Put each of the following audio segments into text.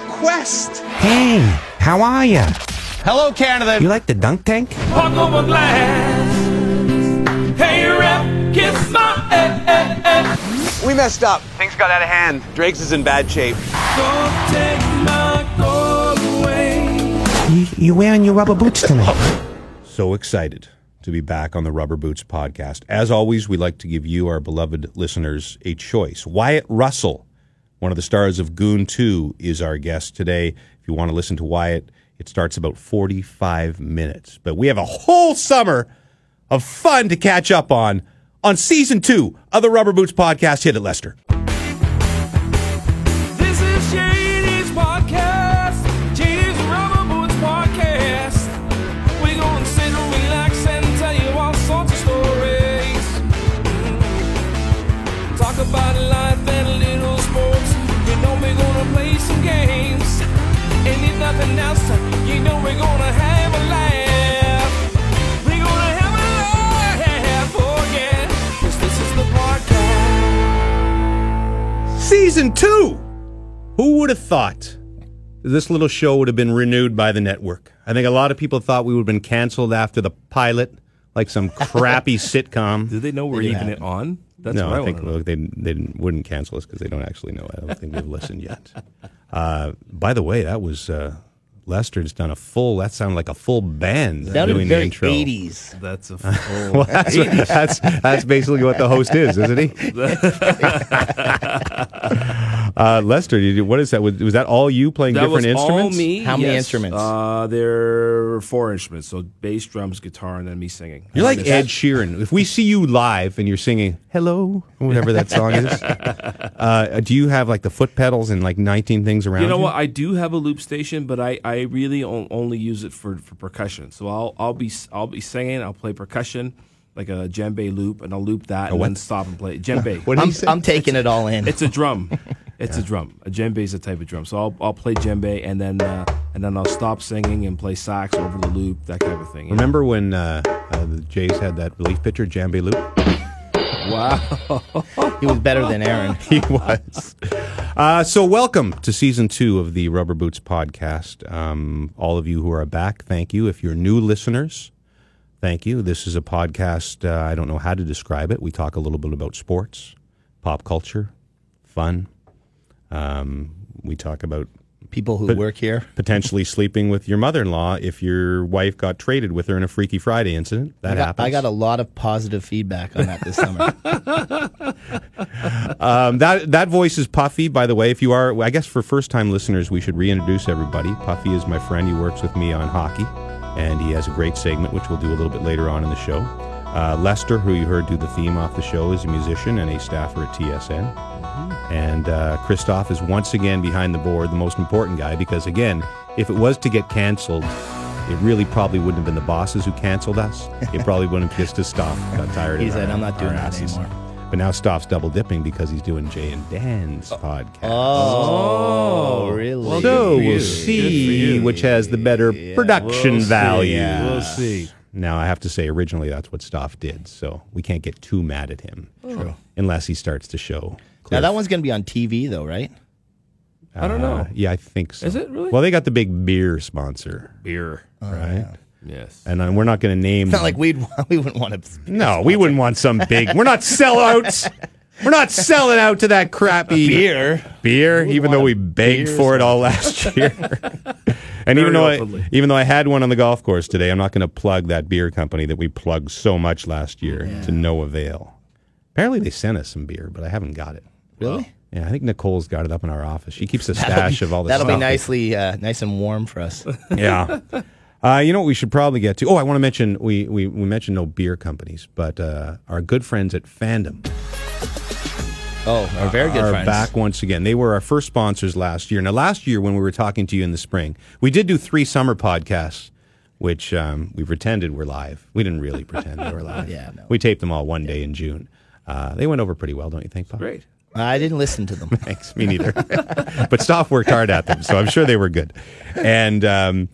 the quest. Hey, how are you? Hello, Canada. You like the dunk tank? Walk over glass. Hey, rep, kiss my ass. We messed up. Things got out of hand. Drake's is in bad shape. Don't take my gold away. You're wearing your rubber boots tonight. So excited to be back on the Rubber Boots Podcast. As always, we like to give you, our beloved listeners, a choice. Wyatt Russell, one of the stars of Goon 2, is our guest today. If you want to listen to Wyatt, it starts about 45 minutes. But we have a whole summer of fun to catch up on Season 2 of the Rubber Boots Podcast. Hit it, Lester. This is J&D's Podcast, J&D's Rubber Boots Podcast. We're going to sit and relax and tell you all sorts of stories. Talk about life and little sports. You know we're going to play some games. And if nothing else, you know we're gonna have a laugh. We're gonna have a laugh, oh yeah, 'cause this is the podcast. Season 2! Who would have thought this little show would have been renewed by the network? I think a lot of people thought we would have been canceled after the pilot, like some crappy sitcom. Did they know we're even it on? That's no, I think look, they wouldn't cancel us because they don't actually know. I don't think they've listened yet. By the way, that was Lester's done a full. That sounded like a full band doing the intro. 80s. That's a full. Well, that's basically what the host is, isn't he? Lester, what is that? Was that all you playing different instruments? All me. How many instruments? There are 4 instruments. So bass, drums, guitar, and then me singing. You're like Ed Sheeran. If we see you live and you're singing "Hello," or whatever that song is, do you have like the foot pedals and like 19 things around you? You know what? I do have a loop station, but I really only use it for percussion. So I'll be singing. I'll play percussion, like a djembe loop, and I'll loop that and then stop and play djembe. What I'm taking it all in. It's a drum. It's a drum. A djembe is a type of drum. So I'll play djembe and then I'll stop singing and play sax over the loop, that kind of thing. Remember when the Jays had that relief pitcher, djembe loop? Wow. He was better than Aaron. He was. So welcome to Season 2 of the Rubber Boots Podcast. All of you who are back, thank you. If you're new listeners, thank you. This is a podcast, I don't know how to describe it. We talk a little bit about sports, pop culture, fun. We talk about people who work here, potentially sleeping with your mother-in-law if your wife got traded with her in a Freaky Friday incident. That happens. I got a lot of positive feedback on that this summer. That voice is Puffy, by the way. If you are, I guess for first-time listeners, we should reintroduce everybody. Puffy is my friend. He works with me on hockey, and he has a great segment, which we'll do a little bit later on in the show. Lester, who you heard do the theme off the show, is a musician and a staffer at TSN. Mm-hmm. And Christoph is once again behind the board, the most important guy, because, again, if it was to get canceled, it really probably wouldn't have been the bosses who canceled us. It probably wouldn't have kissed us. Stoff got tired of it. He said, I'm not doing that anymore. But now Stoff's double-dipping because he's doing Jay and Dan's podcast. Oh, really? Well, so we'll see which has the better production value. We'll see. Now, I have to say, originally, that's what Stoff did, so we can't get too mad at him. True. Unless he starts to show. Now, that one's going to be on TV, though, right? I don't know. Yeah, I think so. Is it really? Well, they got the big beer sponsor. Beer. Right? Yeah. Yes. And we're not going to name... It's not like we wouldn't want to... No, we wouldn't want some big... We're not sellouts. We're not selling out to that crappy... Beer, even though we begged for it all last year. And even though I had one on the golf course today, I'm not going to plug that beer company that we plugged so much last year to no avail. Apparently they sent us some beer, but I haven't got it. Really? Yeah, I think Nicole's got it up in our office. She keeps a stash of all this stuff. That'll be nice and warm for us. Yeah. You know what we should probably get to? Oh, I want to mention, we mentioned no beer companies, but our good friends at Fandom. Oh, our very good friends. Are back once again. They were our first sponsors last year. Now, last year when we were talking to you in the spring, we did do 3 summer podcasts, which we pretended were live. We didn't really pretend they were live. Yeah, no. We taped them all one day in June. They went over pretty well, don't you think, Bob? Great. I didn't listen to them. Thanks, me neither. But Stoff worked hard at them, so I'm sure they were good. And...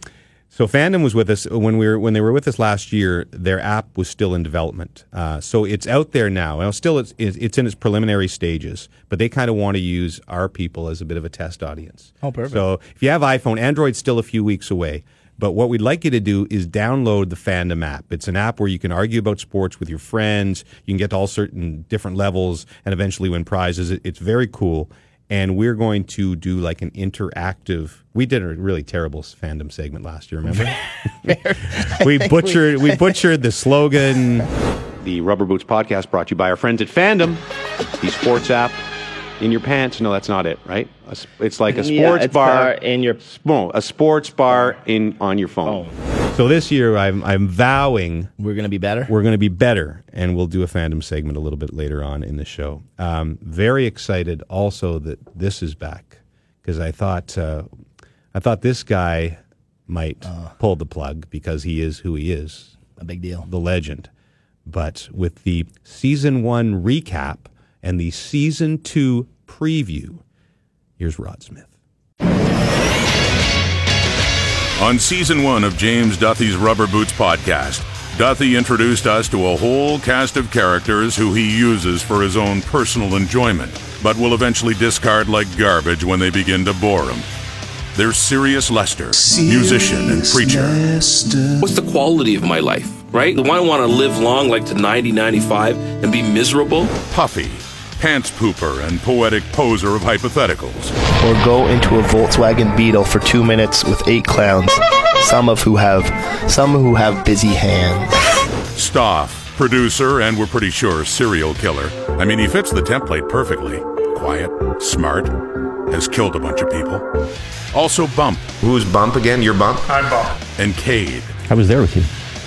So Fandom was with us when they were with us last year. Their app was still in development, so it's out there now. Now, still, it's in its preliminary stages, but they kind of want to use our people as a bit of a test audience. Oh, perfect! So if you have iPhone, Android's still a few weeks away. But what we'd like you to do is download the Fandom app. It's an app where you can argue about sports with your friends. You can get to all certain different levels and eventually win prizes. It's very cool. And we're going to do like an interactive. We did a really terrible Fandom segment last year. Remember, we butchered the slogan. The Rubber Boots Podcast brought to you by our friends at Fandom, the sports app in your pants. No, that's not it, right? It's like a sports bar in your a sports bar on your phone. Oh. So this year, I'm vowing we're going to be better. We're going to be better, and we'll do a Fandom segment a little bit later on in the show. Very excited also that this is back, because I thought this guy might pull the plug because he is who he is, a big deal, the legend. But with the season 1 recap and the season 2 preview, here's Rod Smith. On Season 1 of James Duthie's Rubber Boots Podcast, Duthie introduced us to a whole cast of characters who he uses for his own personal enjoyment, but will eventually discard like garbage when they begin to bore him. There's Sirius Lester, musician and preacher. What's the quality of my life, right? Do I want to live long, like to 90, 95, and be miserable? Puffy, pants pooper and poetic poser of hypotheticals. Or go into a Volkswagen Beetle for 2 minutes with 8 clowns, some who have busy hands. Staff, producer, and we're pretty sure serial killer. I mean, he fits the template perfectly. Quiet, smart, has killed a bunch of people. Also Bump. Who's Bump again? You're Bump? I'm Bump. And Cade. I was there with you.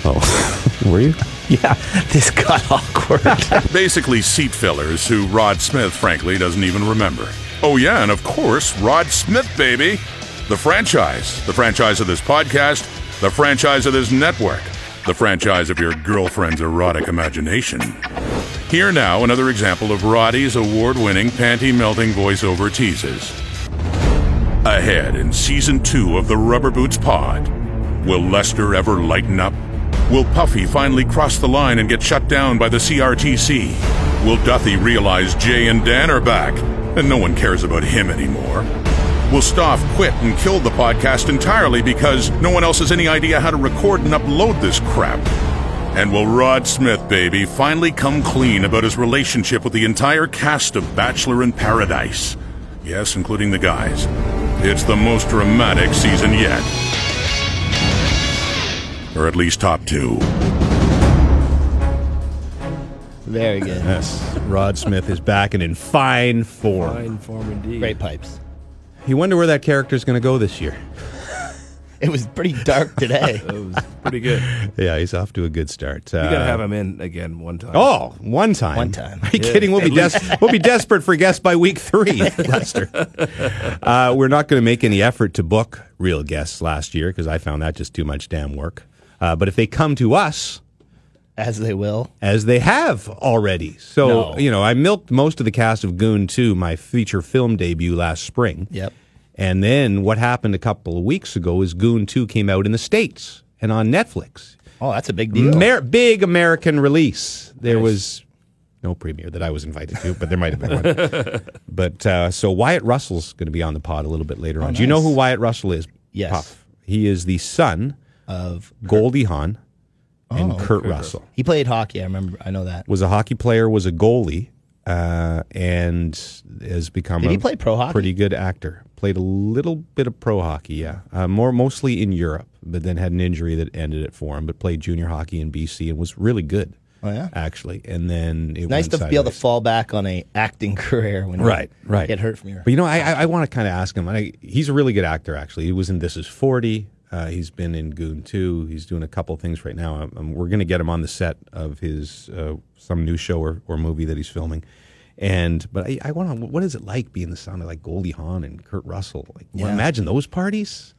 Oh, were you? Yeah, this got awkward. Basically seat fillers who Rod Smith, frankly, doesn't even remember. Oh yeah, and of course, Rod Smith, baby. The franchise of this podcast, the franchise of this network, the franchise of your girlfriend's erotic imagination. Here now, another example of Roddy's award-winning, panty-melting voiceover teases. Ahead in Season 2 of the Rubber Boots Pod, will Lester ever lighten up? Will Puffy finally cross the line and get shut down by the CRTC? Will Duthie realize Jay and Dan are back, and no one cares about him anymore? Will Staff quit and kill the podcast entirely because no one else has any idea how to record and upload this crap? And will Rod Smith, baby, finally come clean about his relationship with the entire cast of Bachelor in Paradise? Yes, including the guys. It's the most dramatic season yet. Or at least top 2. Very good. Yes, Rod Smith is back and in fine form. Fine form indeed. Great pipes. You wonder where that character's going to go this year. It was pretty dark today. It was pretty good. Yeah, he's off to a good start. You got to have him in again one time. Oh, one time. One time. Are you kidding? We'll be desperate for guests by week 3, Lester. We're not going to make any effort to book real guests last year because I found that just too much damn work. But if they come to us, as they will, as they have already. So, you know, I milked most of the cast of Goon 2, my feature film debut last spring. Yep. And then what happened a couple of weeks ago is Goon 2 came out in the States and on Netflix. Oh, that's a big deal. Big American release. There was no premiere that I was invited to, but there might have been one. But so Wyatt Russell's going to be on the pod a little bit later on. Nice. Do you know who Wyatt Russell is? Yes. Puff. He is the son of Goldie Hawn and Kurt Russell. He played hockey, I remember. I know that. Was a hockey player, was a goalie, and has become Did he play pro hockey? Pretty good actor. Played a little bit of pro hockey, yeah. Mostly in Europe, but then had an injury that ended it for him, but played junior hockey in BC and was really good, actually. And then it was nice to be able to fall back on an acting career when you get hurt from your... But, you know, I want to kind of ask him. He's a really good actor, actually. He was in This Is 40. He's been in Goon 2. He's doing a couple things right now. We're going to get him on the set of his some new show or movie that he's filming. But I want to. What is it like being the son of like Goldie Hawn and Kurt Russell? Like, imagine those parties.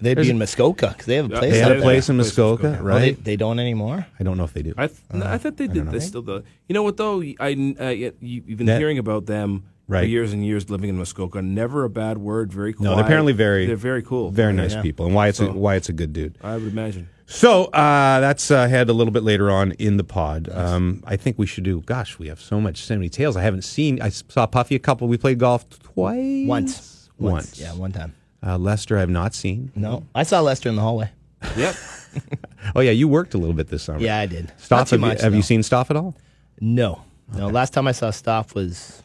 They'd be in Muskoka because they have a place. They had a place in Muskoka, right? Well, they don't anymore. I don't know if they do. I thought they did. They still do. You know what though? I've been hearing about them for years and years living in Muskoka. Never a bad word, very quiet. No, they're apparently they're very cool. Very nice people. And Wyatt's a good dude. I would imagine. So that's had a little bit later on in the pod. Nice. I think we should do, gosh, we have so many tales I haven't seen. I saw Puffy a couple. We played golf twice? Once. Yeah, one time. Lester I have not seen. No. I saw Lester in the hallway. Yep. Oh, yeah, you worked a little bit this summer. Yeah, I did. Stoff, have you seen Stoff at all? No. Okay. No, last time I saw Stoff was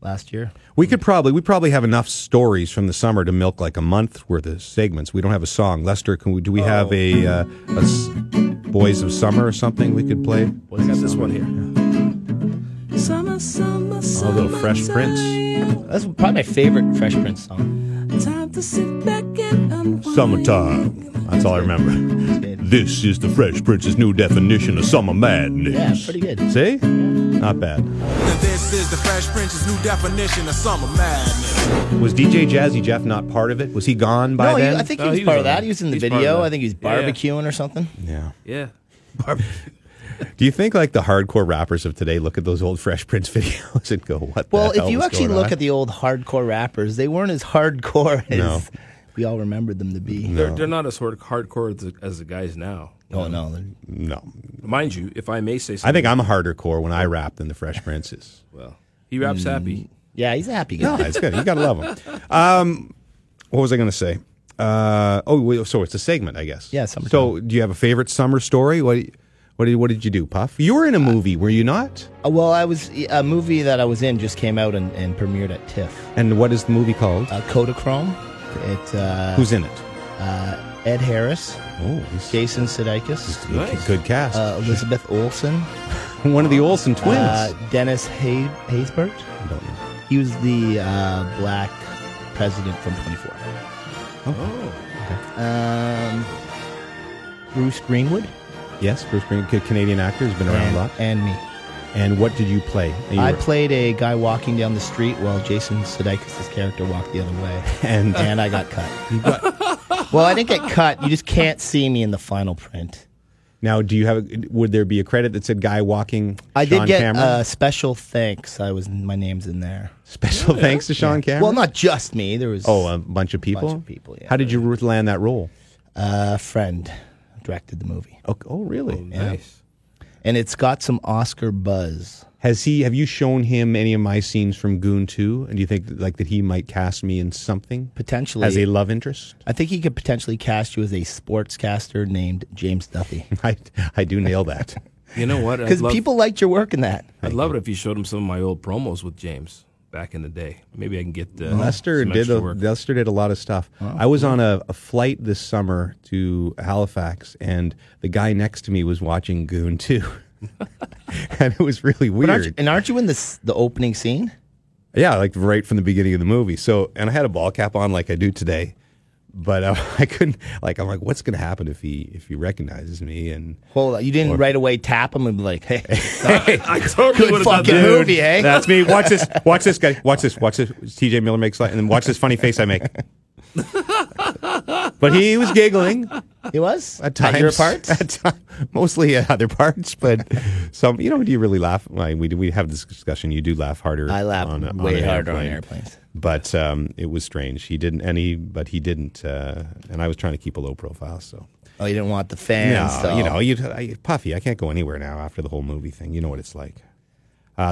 last year. We probably have enough stories from the summer to milk like a month worth of segments. We don't have a song. Lester, do we have a Boys of Summer or something we could play? Well, I got this one here. Summer, little Fresh Prince. That's probably my favorite Fresh Prince song. Time to sit back and unwind. Summertime. That's all I remember. This is the Fresh Prince's new definition of summer madness. Yeah, pretty good. See? Yeah. Not bad. This is the Fresh Prince's new definition of summer madness. Was DJ Jazzy Jeff not part of it? Was he gone by then? I think he was part of that. He was in the video. I think he was barbecuing or something. Yeah. Yeah. Barbecue. Do you think like the hardcore rappers of today look at those old Fresh Prince videos and go, what the hell? Well, if you actually look at the old hardcore rappers, they weren't as hardcore as... No. We all remembered them to be. No. They're not as hardcore as the guys now. Oh, no. Mind you, if I may say something. I think I'm a harder core when I rap than the Fresh Prince is. Well, he raps happy. Yeah, he's a happy guy. No, it's good. You got to love him. What was I going to say? So it's a segment, I guess. Yeah, summertime. So do you have a favorite summer story? What did you do, Puff? You were in a movie, were you not? Well, a movie that I was in just came out and premiered at TIFF. And what is the movie called? Kodachrome. Who's in it? Ed Harris. Oh, Jason Sudeikis. Good cast. Elizabeth Olson. One of the Olsen twins. Dennis Haysbert. I don't know. He was the black president from 24. Okay. Bruce Greenwood. Yes, Bruce Greenwood, Canadian actor who's been around a lot. And me. And what did you play? I played a guy walking down the street while Jason Sudeikis' character walked the other way. And I got cut. Well, I didn't get cut. You just can't see me in the final print. Now, would there be a credit that said guy walking Sean Cameron? I did get special thanks. My name's in there. Special thanks to Sean Cameron? Well, not just me. There was a bunch of people? A bunch of people, yeah. How did you land that role? A friend directed the movie. Oh really? Oh, nice. Yeah. And it's got some Oscar buzz. Have you shown him any of my scenes from Goon 2? And do you think that he might cast me in something? Potentially. As a love interest? I think he could potentially cast you as a sportscaster named James Duffy. I do nail that. You know what? Because people liked your work in that. I'd love it if you showed him some of my old promos with James back in the day. Maybe I can get Lester did a lot of stuff. Oh, I was on a flight this summer to Halifax, and the guy next to me was watching Goon 2. And it was really weird. Aren't you in the opening scene? Yeah, like right from the beginning of the movie. So, and I had a ball cap on like I do today, but I couldn't. Like I'm like, what's going to happen if he recognizes me? And hold on, you didn't right away tap him and be like, hey, I totally would have done that movie. Hey, that's me. Watch this. Watch this guy. Watch this. Watch this. T.J. Miller makes light, and then watch this funny face I make. But he was giggling. He was at times. At your parts, mostly at other parts, but some. You know, do you really laugh? Like, we have this discussion. You do laugh harder. I laugh way harder on airplanes. But it was strange. He didn't. And I was trying to keep a low profile. So. Oh, you didn't want the fans. No, Puffy. I can't go anywhere now after the whole movie thing. You know what it's like.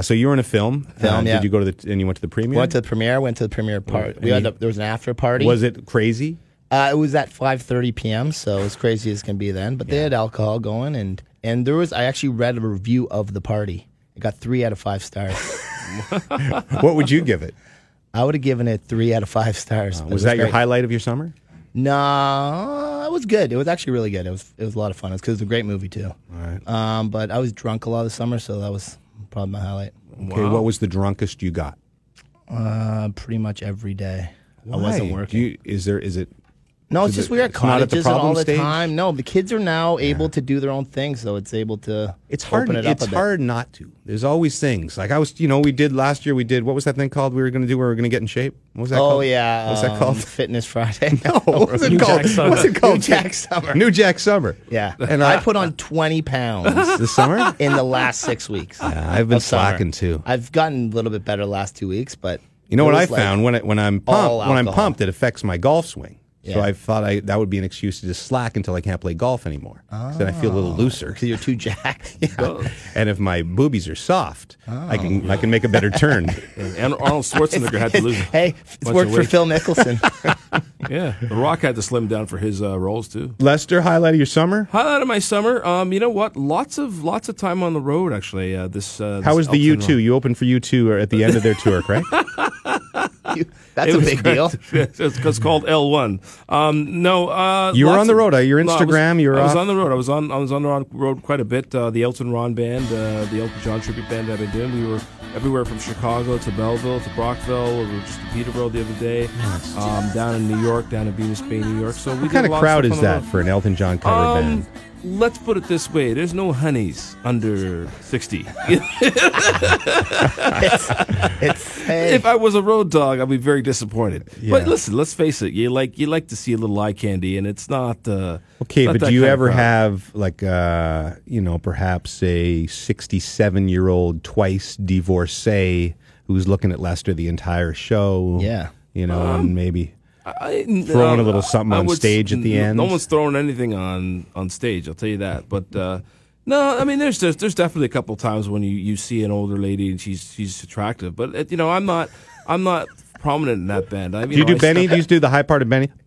So you were in a film. Yeah. Did you go to and you went to the premiere? Went to the premiere. Went to the premiere party. There was an after party. Was it crazy? It was at 5:30 p.m., so as crazy as can be then. But they had alcohol going, and there was. I actually read a review of the party. It got 3 out of 5 stars. What would you give it? I would have given it 3 out of 5 stars. Was that your highlight of your summer? No, it was good. It was actually really good. It was a lot of fun. Because it was a great movie too. All right. But I was drunk a lot this summer, so that was. Probably my highlight. Okay, wow. What was the drunkest you got? Pretty much every day. Why? I wasn't working. Is it No, it's just we're at cottages and all the time. No, the kids are now able to do their own thing, so it's able to open it up a bit. It's hard not to. There's always things. Like I was, we did last year, what was that thing called we were going to do where we were going to get in shape? What was that called? Oh, yeah. What was that called? Fitness Friday. No, what was it called? What's it called? New Jack Summer. New Jack Summer. Yeah. And I put on 20 pounds. This summer? In the last 6 weeks. I've been slacking, too. I've gotten a little bit better the last 2 weeks, but... You know what I found? When I'm pumped, it affects my golf swing. Yeah. So I thought that would be an excuse to just slack until I can't play golf anymore. Oh. Then I feel a little looser. Because you're too jacked. Yeah. And if my boobies are soft, I can make a better turn. And Arnold Schwarzenegger had to lose. Hey, it's worked for Phil Mickelson. Yeah, The Rock had to slim down for his roles too. Lester, highlight of your summer? Highlight of my summer. You know what? Lots of time on the road actually. How was the U2? You opened for U2 at the end of their tour, correct? That's a big deal. It's called L1. You were on the road. Your Instagram. I was on the road. I was on the road quite a bit. The Elton Ron band, the Elton John tribute band that I've been doing. We were everywhere from Chicago to Belleville to Brockville. We were just in Peterborough the other day. Down in New York, down in Venus Bay, New York. So what kind of crowd is that for an Elton John cover band? Let's put it this way. There's no honeys under 60. If I was a road dog, I'd be very disappointed. Yeah. But listen, let's face it. You like to see a little eye candy, and it's not... okay, not but do you ever have, perhaps a 67-year-old twice divorcee who's looking at Lester the entire show? Yeah. And maybe... throwing a little something on stage at the end. No one's throwing anything on stage, I'll tell you that. But no, I mean, there's definitely a couple times when you see an older lady and she's attractive. But I'm not prominent in that band. Do you do Benny? Do you do the high part of Benny? Benny,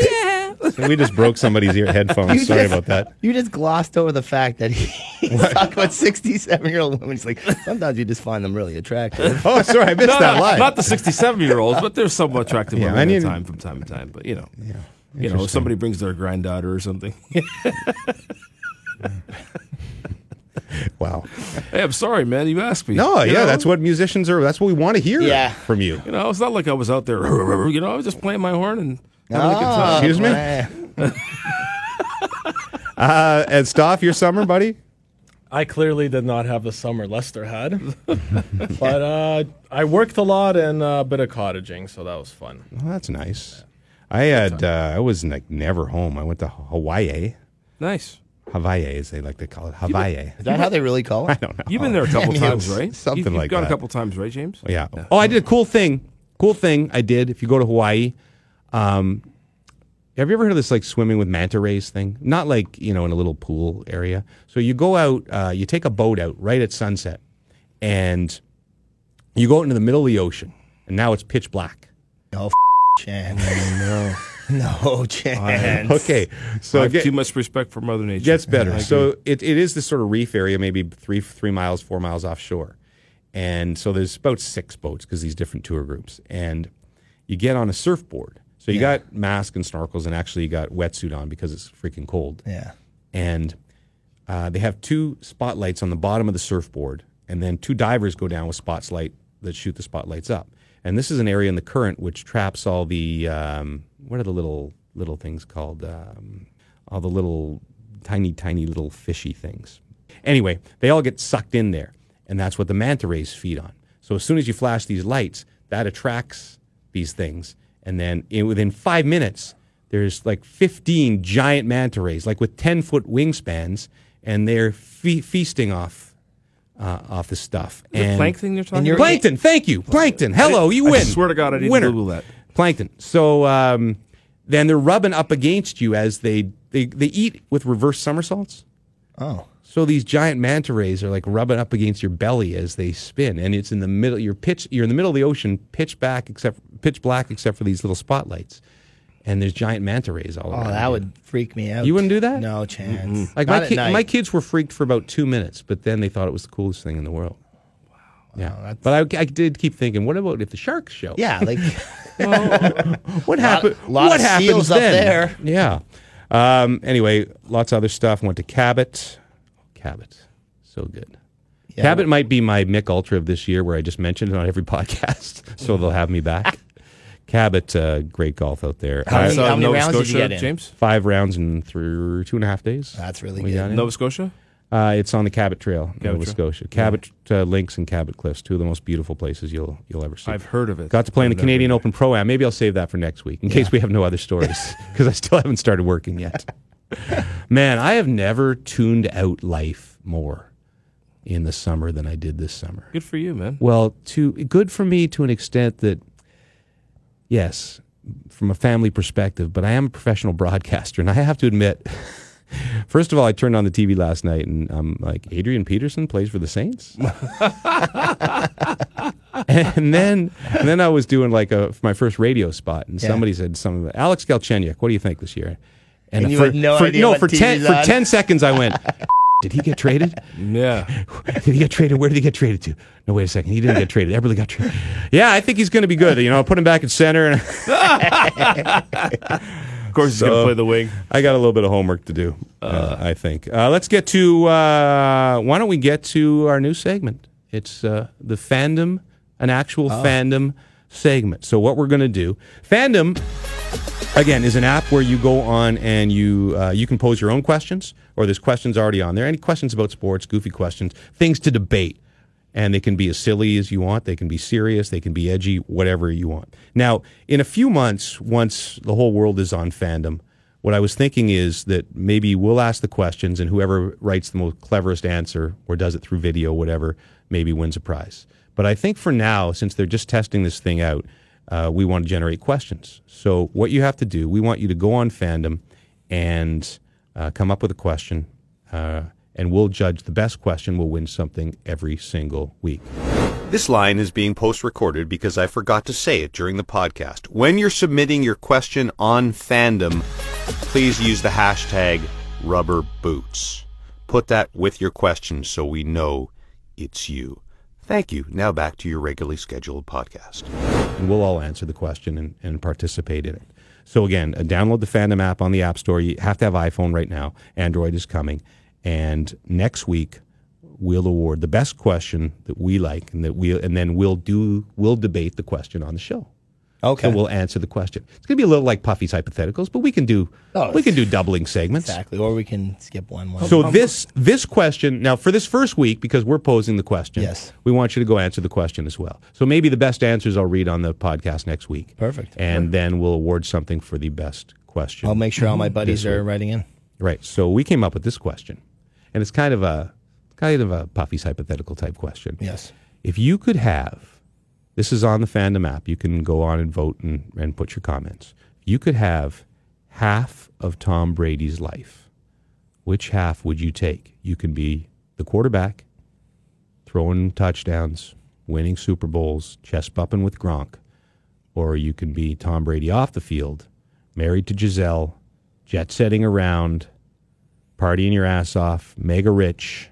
yeah. So we just broke somebody's headphones. Sorry about that. You just glossed over the fact that he's talking about 67-year-old women. It's like, sometimes you just find them really attractive. Oh, sorry, I missed that line. Not the 67-year-olds, but they're somewhat attractive women from time to time. But, if somebody brings their granddaughter or something. Wow. Hey, I'm sorry, man. You asked me. No, that's what musicians are. That's what we want to hear from you. It's not like I was out there. I was just playing my horn and... Excuse me? Ed Stoff, your summer, buddy? I clearly did not have the summer Lester had. But I worked a lot and a bit of cottaging, so that was fun. Well, that's nice. Yeah. I was never home. I went to Hawaii. Nice. Hawaii, as they like to call it. Hawaii. Is that how they really call it? I don't know. You've been there a couple times, right? Something like that. You've gone a couple times, right, James? Yeah. No. Oh, I did a cool thing. If you go to Hawaii... have you ever heard of this swimming with manta rays thing? Not in a little pool area. So you go out, you take a boat out right at sunset, and you go out into the middle of the ocean, and now it's pitch black. No chance. No chance. Okay. So I have too much respect for Mother Nature. Gets better. Yeah, so it is this sort of reef area, maybe 4 miles offshore. And so there's about 6 boats because these different tour groups. And you get on a surfboard. So you got masks and snorkels, and actually you got wetsuit on because it's freaking cold. Yeah. And they have 2 spotlights on the bottom of the surfboard, and then 2 divers go down with spotlight that shoot the spotlights up. And this is an area in the current which traps all the what are the little things called? All the little tiny little fishy things. Anyway, they all get sucked in there, and that's what the manta rays feed on. So as soon as you flash these lights, that attracts these things. And then within 5 minutes, there's 15 giant manta rays, with 10-foot wingspans, and they're feasting off the stuff. The plankton you're talking about? Plankton, thank you. Plankton, hello, you win. I swear to God, I didn't Google that. Plankton. So then they're rubbing up against you as they eat with reverse somersaults. Oh. So these giant manta rays are rubbing up against your belly as they spin, and it's in the middle. You're in the middle of the ocean, pitch black, except for these little spotlights, and there's giant manta rays all around. Oh, that would freak me out. You wouldn't do that? No chance. Mm-hmm. My kids were freaked for about 2 minutes, but then they thought it was the coolest thing in the world. Wow. Yeah. Wow, but I did keep thinking, what about if the sharks show? Yeah. What happened? What happens then? Up there. Yeah. Anyway, lots of other stuff. Went to Cabot. So good. Yeah. Cabot might be my Mick Ultra of this year, where I just mentioned it on every podcast, so they'll have me back. Cabot, great golf out there. How many rounds Scotia, did you get in? James? 5 rounds in through 2.5 days. That's really good. Nova Scotia? It's on the Cabot Trail, Nova Scotia. Cabot Links and Cabot Cliffs, two of the most beautiful places you'll ever see. I've heard of it. Got to play in the Canadian Open Pro-Am. Maybe I'll save that for next week in case we have no other stories, because I still haven't started working yet. Man, I have never tuned out life more in the summer than I did this summer. Good for you, man. Well, good for me to an extent that, yes, from a family perspective, but I am a professional broadcaster, and I have to admit... First of all, I turned on the TV last night, and I'm like, Adrian Peterson plays for the Saints? and then I was doing like my first radio spot, and somebody said something, Alex Galchenyuk, what do you think this year? And you for 10 seconds, I went, did he get traded? Yeah. Did he get traded? Where did he get traded to? No, wait a second. He didn't get traded. Everybody got traded. Yeah, I think he's going to be good. You know, I'll put him back at center. Of course, he's going to play the wing. I got a little bit of homework to do, I think. Let's get to, why don't we get to our new segment? It's the Fandom, an actual Fandom segment. So what we're going to do, Fandom, again, is an app where you go on and you can pose your own questions, or there's questions already on there. Any questions about sports, goofy questions, things to debate. And they can be as silly as you want. They can be serious. They can be edgy, whatever you want. Now, in a few months, once the whole world is on Fandom, what I was thinking is that maybe we'll ask the questions, and whoever writes the most cleverest answer or does it through video, whatever, maybe wins a prize. But I think for now, since they're just testing this thing out, we want to generate questions. So what you have to do, we want you to go on Fandom and come up with a question, and we'll judge the best question will win something every single week. This line is being post-recorded because I forgot to say it during the podcast. When you're submitting your question on Fandom, please use the hashtag #RubberBoots. Put that with your question so we know it's you. Thank you. Now back to your regularly scheduled podcast. And we'll all answer the question and participate in it. So again, download the Fandom app on the App Store. You have to have iPhone right now. Android is coming. And next week, we'll award the best question that we like, and then we'll debate the question on the show. Okay, so we'll answer the question. It's going to be a little like Puffy's hypotheticals, but we can do doubling segments, exactly, or we can skip one. So this question now for this first week, because we're posing the question. Yes, we want you to go answer the question as well. So maybe the best answers I'll read on the podcast next week. Perfect, and then we'll award something for the best question. I'll make sure all my buddies are writing in. Right, so we came up with this question. And it's kind of a Puffy's hypothetical type question. Yes. If you could have, this is on the Fandom app, you can go on and vote and put your comments. You could have half of Tom Brady's life. Which half would you take? You can be the quarterback, throwing touchdowns, winning Super Bowls, chest bumping with Gronk. Or you can be Tom Brady off the field, married to Giselle, jet-setting around, partying your ass off, mega rich.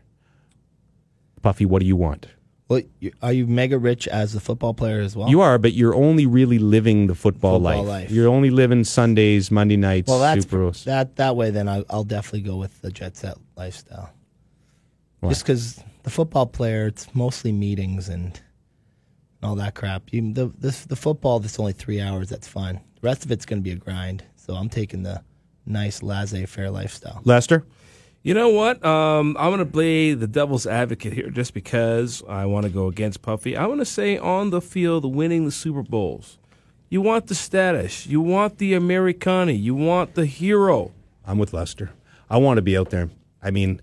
Puffy, what do you want? Well, are you mega rich as a football player as well? You are, but you're only really living the football life. You're only living Sundays, Monday nights. Well, that's Super Bowls. That way, then I'll definitely go with the jet-set lifestyle. Why? Just because the football player, it's mostly meetings and all that crap. The football, that's only 3 hours, that's fine. The rest of it's going to be a grind, so I'm taking the nice laissez-faire lifestyle. Lester? You know what? I'm going to play the devil's advocate here just because I want to go against Puffy. I want to say on the field, winning the Super Bowls. You want the status. You want the Americana. You want the hero. I'm with Lester. I want to be out there. I mean,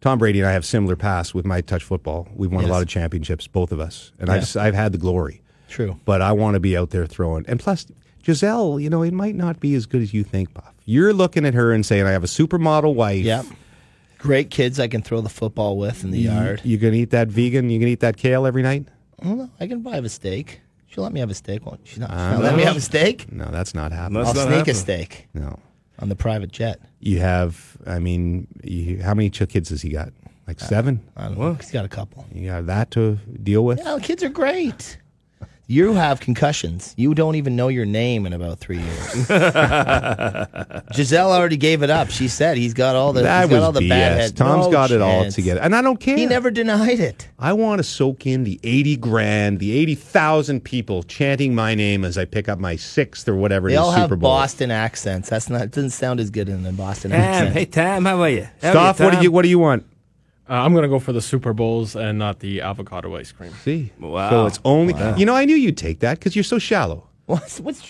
Tom Brady and I have similar paths with my touch football. We've won a lot of championships, both of us. And I've had the glory. True. But I want to be out there throwing. And plus, Giselle, you know, it might not be as good as you think, Puff. You're looking at her and saying, I have a supermodel wife. Yep. Great kids I can throw the football with in the yard. You going to eat that vegan? You going to eat that kale every night? I don't know. I can buy a steak. She'll let me have a steak. Won't she? She'll let me have a steak? No, that's not happening. I'll sneak a steak. No. On the private jet. You have, I mean, how many kids has he got? Like 7? I don't know. He's got a couple. You got that to deal with? Yeah, kids are great. You have concussions. You don't even know your name in about 3 years. Giselle already gave it up. She said he's got all the, that he's got all the bad heads. Tom's got it all together. And I don't care. He never denied it. I want to soak in the 80 grand, the 80,000 people chanting my name as I pick up my sixth or whatever it is, Super Bowl. They all have Boston accents. That's not, it doesn't sound as good in a Boston accent. Hey, Tom, how are you? Stoff, what do you want? I'm going to go for the Super Bowls and not the avocado ice cream. See? Wow. So it's only... Wow. You know, I knew you'd take that because you're so shallow. What's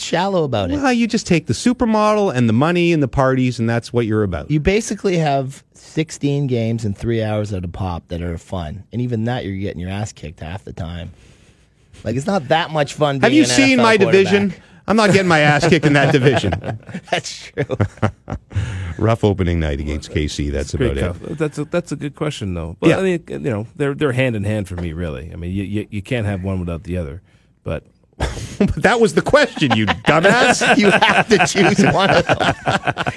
shallow about it? Well, you just take the supermodel and the money and the parties, and that's what you're about. You basically have 16 games and 3 hours at a pop that are fun. And even that, you're getting your ass kicked half the time. Like, it's not that much fun being an NFL quarterback. Have you seen my division? I'm not getting my ass kicked in that division. That's true. Rough opening night against KC. That's about it. That's a good question, though. But yeah. I mean, you know, they're hand in hand for me, really. I mean, you can't have one without the other. But that was the question, you dumbass. You have to choose one of them.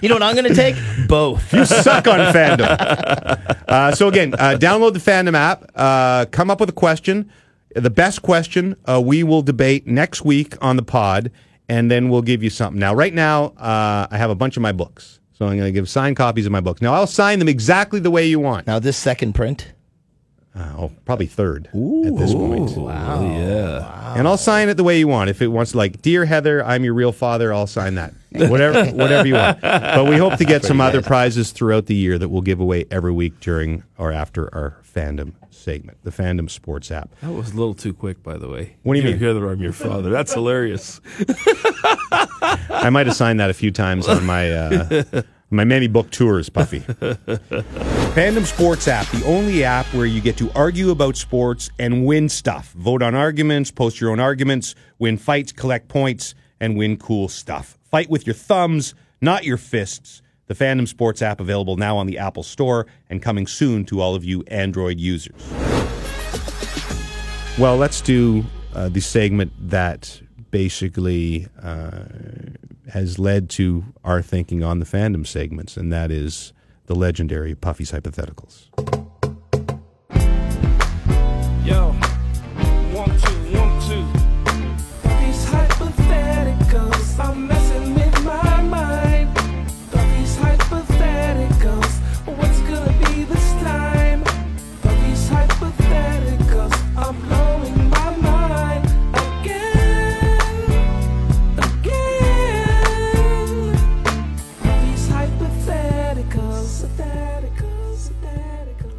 You know what I'm going to take? Both. You suck on Fandom. So again, download the Fandom app. Come up with a question. The best question we will debate next week on the pod. And then we'll give you something. Now, right now, I have a bunch of my books. So I'm going to give signed copies of my books. Now, I'll sign them exactly the way you want. Now, this second print? Oh, probably third at this point. Wow. Yeah. Wow. And I'll sign it the way you want. If it wants, like, Dear Heather, I'm your real father, I'll sign that. Whatever you want. But we hope to get some other prizes throughout the year that we'll give away every week during or after our Fandom segment, the Fandom Sports app. That was a little too quick, by the way. What do you mean? Dear Heather, I'm your father. That's hilarious. I might have signed that a few times on my... My many book tours, Puffy. Fandom Sports app, the only app where you get to argue about sports and win stuff. Vote on arguments, post your own arguments, win fights, collect points, and win cool stuff. Fight with your thumbs, not your fists. The Fandom Sports app available now on the Apple Store and coming soon to all of you Android users. Well, let's do the segment that basically... has led to our thinking on the Fandom segments, and that is the legendary Puffy's Hypotheticals. Yo, 1, 2, 1, 2. Puffy's Hypotheticals, I'm messing with my mind. Puffy's Hypotheticals, what's gonna be this time? Puffy's Hypotheticals, I'm blowing my mind again.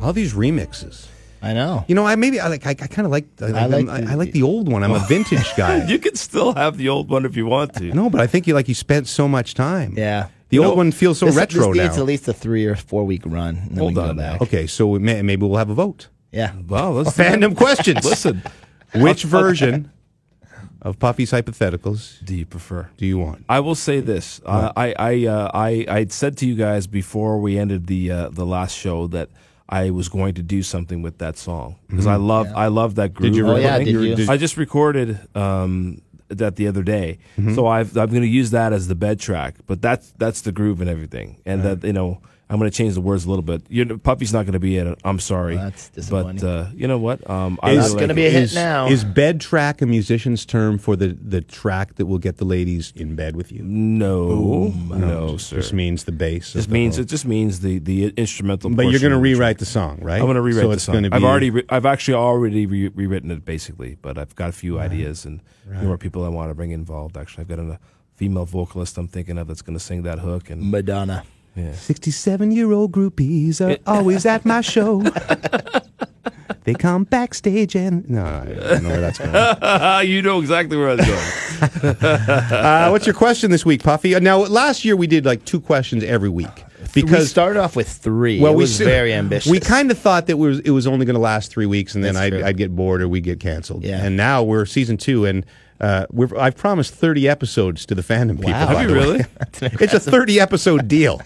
All these remixes, I know. You know, I like the old one. I'm a vintage guy. You can still have the old one if you want to. No, but I think you spent so much time. Yeah, the old one feels so retro now. This needs at least a 3 or 4 week run. And then we go back. Okay, so maybe we'll have a vote. Yeah. Well, let's Fandom questions. Listen, which version of Puffy's Hypotheticals do you prefer? Do you want? I will say this: I'd said to you guys before we ended the last show that I was going to do something with that song because I love that groove. Did you really? Oh, yeah, I just recorded that the other day, so I'm going to use that as the bed track. But that's the groove and everything, and that I'm going to change the words a little bit. Puffy's not going to be in it. I'm sorry, that's disappointing. But you know what? It's going to be a hit now. Is bed track a musician's term for the track that will get the ladies in bed with you? No, sir. This means the bass. It just means the instrumental. But you're going to rewrite the song, right? I'm going to rewrite the song. I've already rewritten it basically, but I've got a few ideas and more people I want to bring involved. Actually, I've got a female vocalist I'm thinking of that's going to sing that hook and Madonna. Yeah. 67-year-old groupies are always at my show. They come backstage and... No, I know where that's going. You know exactly where that's going. What's your question this week, Puffy? Now, last year we did like 2 questions every week. Because we started off with 3. Well, it was very ambitious. We kind of thought that it was only going to last 3 weeks, and then I'd get bored or we'd get canceled. Yeah. And now we're season 2, and... I've promised 30 episodes to the Fandom people. Wow. Have you really? It's a 30-episode deal.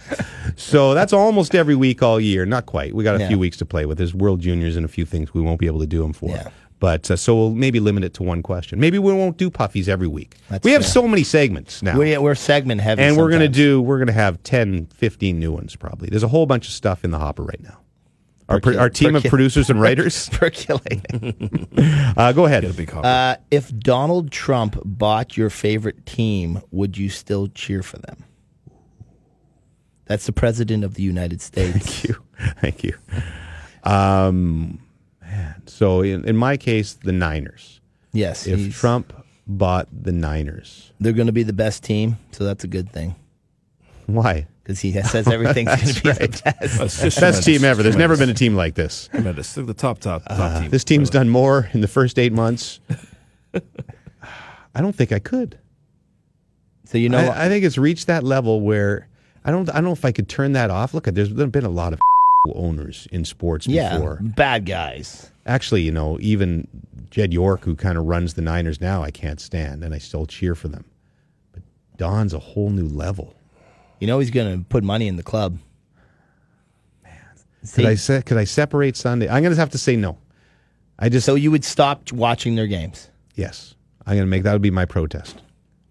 So that's almost every week all year. Not quite. We got a few weeks to play with. There's World Juniors and a few things we won't be able to do them for. Yeah. But so we'll maybe limit it to one question. Maybe we won't do Puffies every week. That's fair. We have so many segments now. We're segment heavy, and we're going to have 10, 15 new ones probably. There's a whole bunch of stuff in the hopper right now. Our team of producers and writers. Percolating. Go ahead. If Donald Trump bought your favorite team, would you still cheer for them? That's the president of the United States. Thank you. Thank you. So in my case, the Niners. Yes. If Trump bought the Niners. They're going to be the best team, so that's a good thing. Why? Because he says everything's going to be right. the best team ever. There's never been a team like this. Tremendous. The top team. This team's done more in the first 8 months. I don't think I could. So I think it's reached that level where I don't know if I could turn that off. Look, there's been a lot of owners in sports before. Yeah, bad guys. Actually, even Jed York, who kind of runs the Niners now, I can't stand, and I still cheer for them. But Don's a whole new level. He's going to put money in the club. Man, could I separate Sunday? I'm going to have to say no. So you would stop watching their games? Yes, that would be my protest.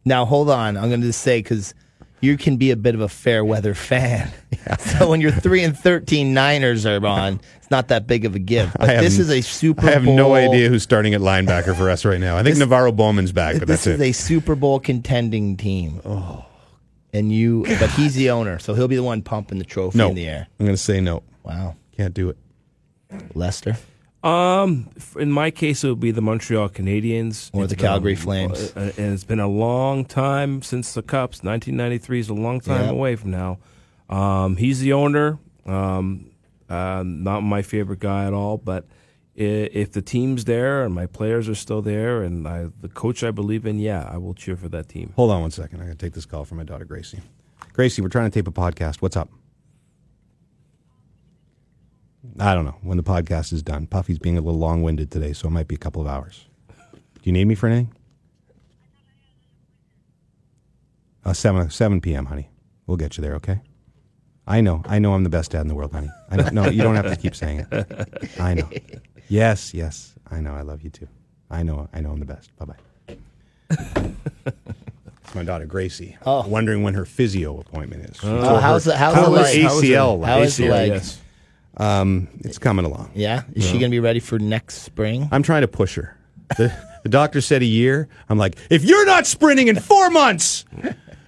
Now hold on, I'm going to just say because you can be a bit of a fair weather fan. Yeah. So when your 3-13 Niners are on, it's not that big of a give. But this is a Super Bowl. I have no idea who's starting at linebacker for us right now. I think Navarro Bowman's back, but that's it. This is a Super Bowl contending team. Oh. But he's the owner, so he'll be the one pumping the trophy in the air. I'm going to say no. Wow. Can't do it. Lester? In my case, it would be the Montreal Canadiens. Or the Calgary Flames. And it's been a long time since the Cups. 1993 is a long time away from now. He's the owner. Not my favorite guy at all, but if the team's there and my players are still there and the coach I believe in, I will cheer for that team. Hold on one second. I'm going to take this call from my daughter, Gracie. Gracie, we're trying to tape a podcast. What's up? I don't know. When the podcast is done. Puffy's being a little long-winded today, so it might be a couple of hours. Do you need me for anything? 7 p.m., honey. We'll get you there, okay? I know I'm the best dad in the world, honey. I know. No, you don't have to keep saying it. I know. Yes, I know. I love you too. I know I'm the best. Bye-bye. It's my daughter, Gracie. Oh. Wondering when her physio appointment is. How's the ACL? Yes. It's coming along. Yeah? Is she going to be ready for next spring? I'm trying to push her. The doctor said a year. I'm like, if you're not sprinting in 4 months,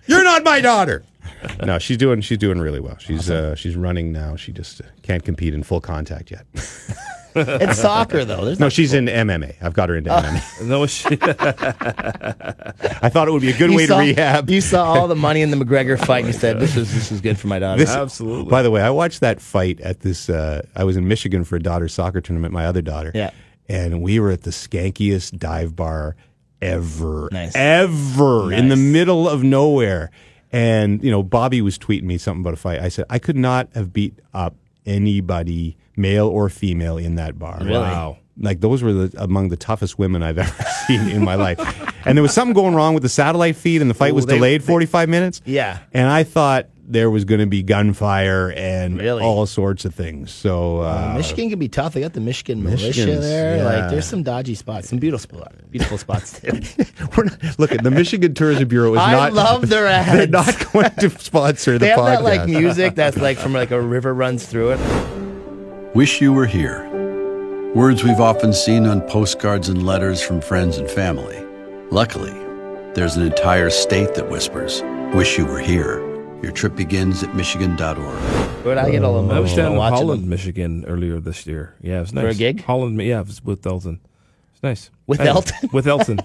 you're not my daughter. No, she's doing really well. She's running now. She just can't compete in full contact yet. It's soccer, though. She's in MMA. I've got her into MMA. No, I thought it would be a good way to rehab. You saw all the money in the McGregor fight, and you said, this is good for my daughter. Absolutely. By the way, I watched that fight at this, I was in Michigan for a daughter's soccer tournament, my other daughter. Yeah. And we were at the skankiest dive bar ever. Nice. In the middle of nowhere. And, Bobby was tweeting me something about a fight. I said, I could not have beat up anybody, male or female, in that bar. Really? Wow. Like, those were among the toughest women I've ever seen in my life. And there was something going wrong with the satellite feed, and the fight was delayed 45 minutes. Yeah. And I thought there was going to be gunfire and all sorts of things. So Michigan can be tough. They got the Michigan militia there. Yeah. There's some dodgy spots, some beautiful spots too. Look, the Michigan Tourism Bureau is not. I love their ads. They're not going to sponsor the podcast. They have that music that's from a river runs through it. Wish you were here. Words we've often seen on postcards and letters from friends and family. Luckily, there's an entire state that whispers, "Wish you were here." Your trip begins at michigan.org. But I get all emotional. I was down in Holland, Michigan earlier this year. Yeah, it was nice. For a gig? Holland, yeah, it was with Elton. It's nice. With Elton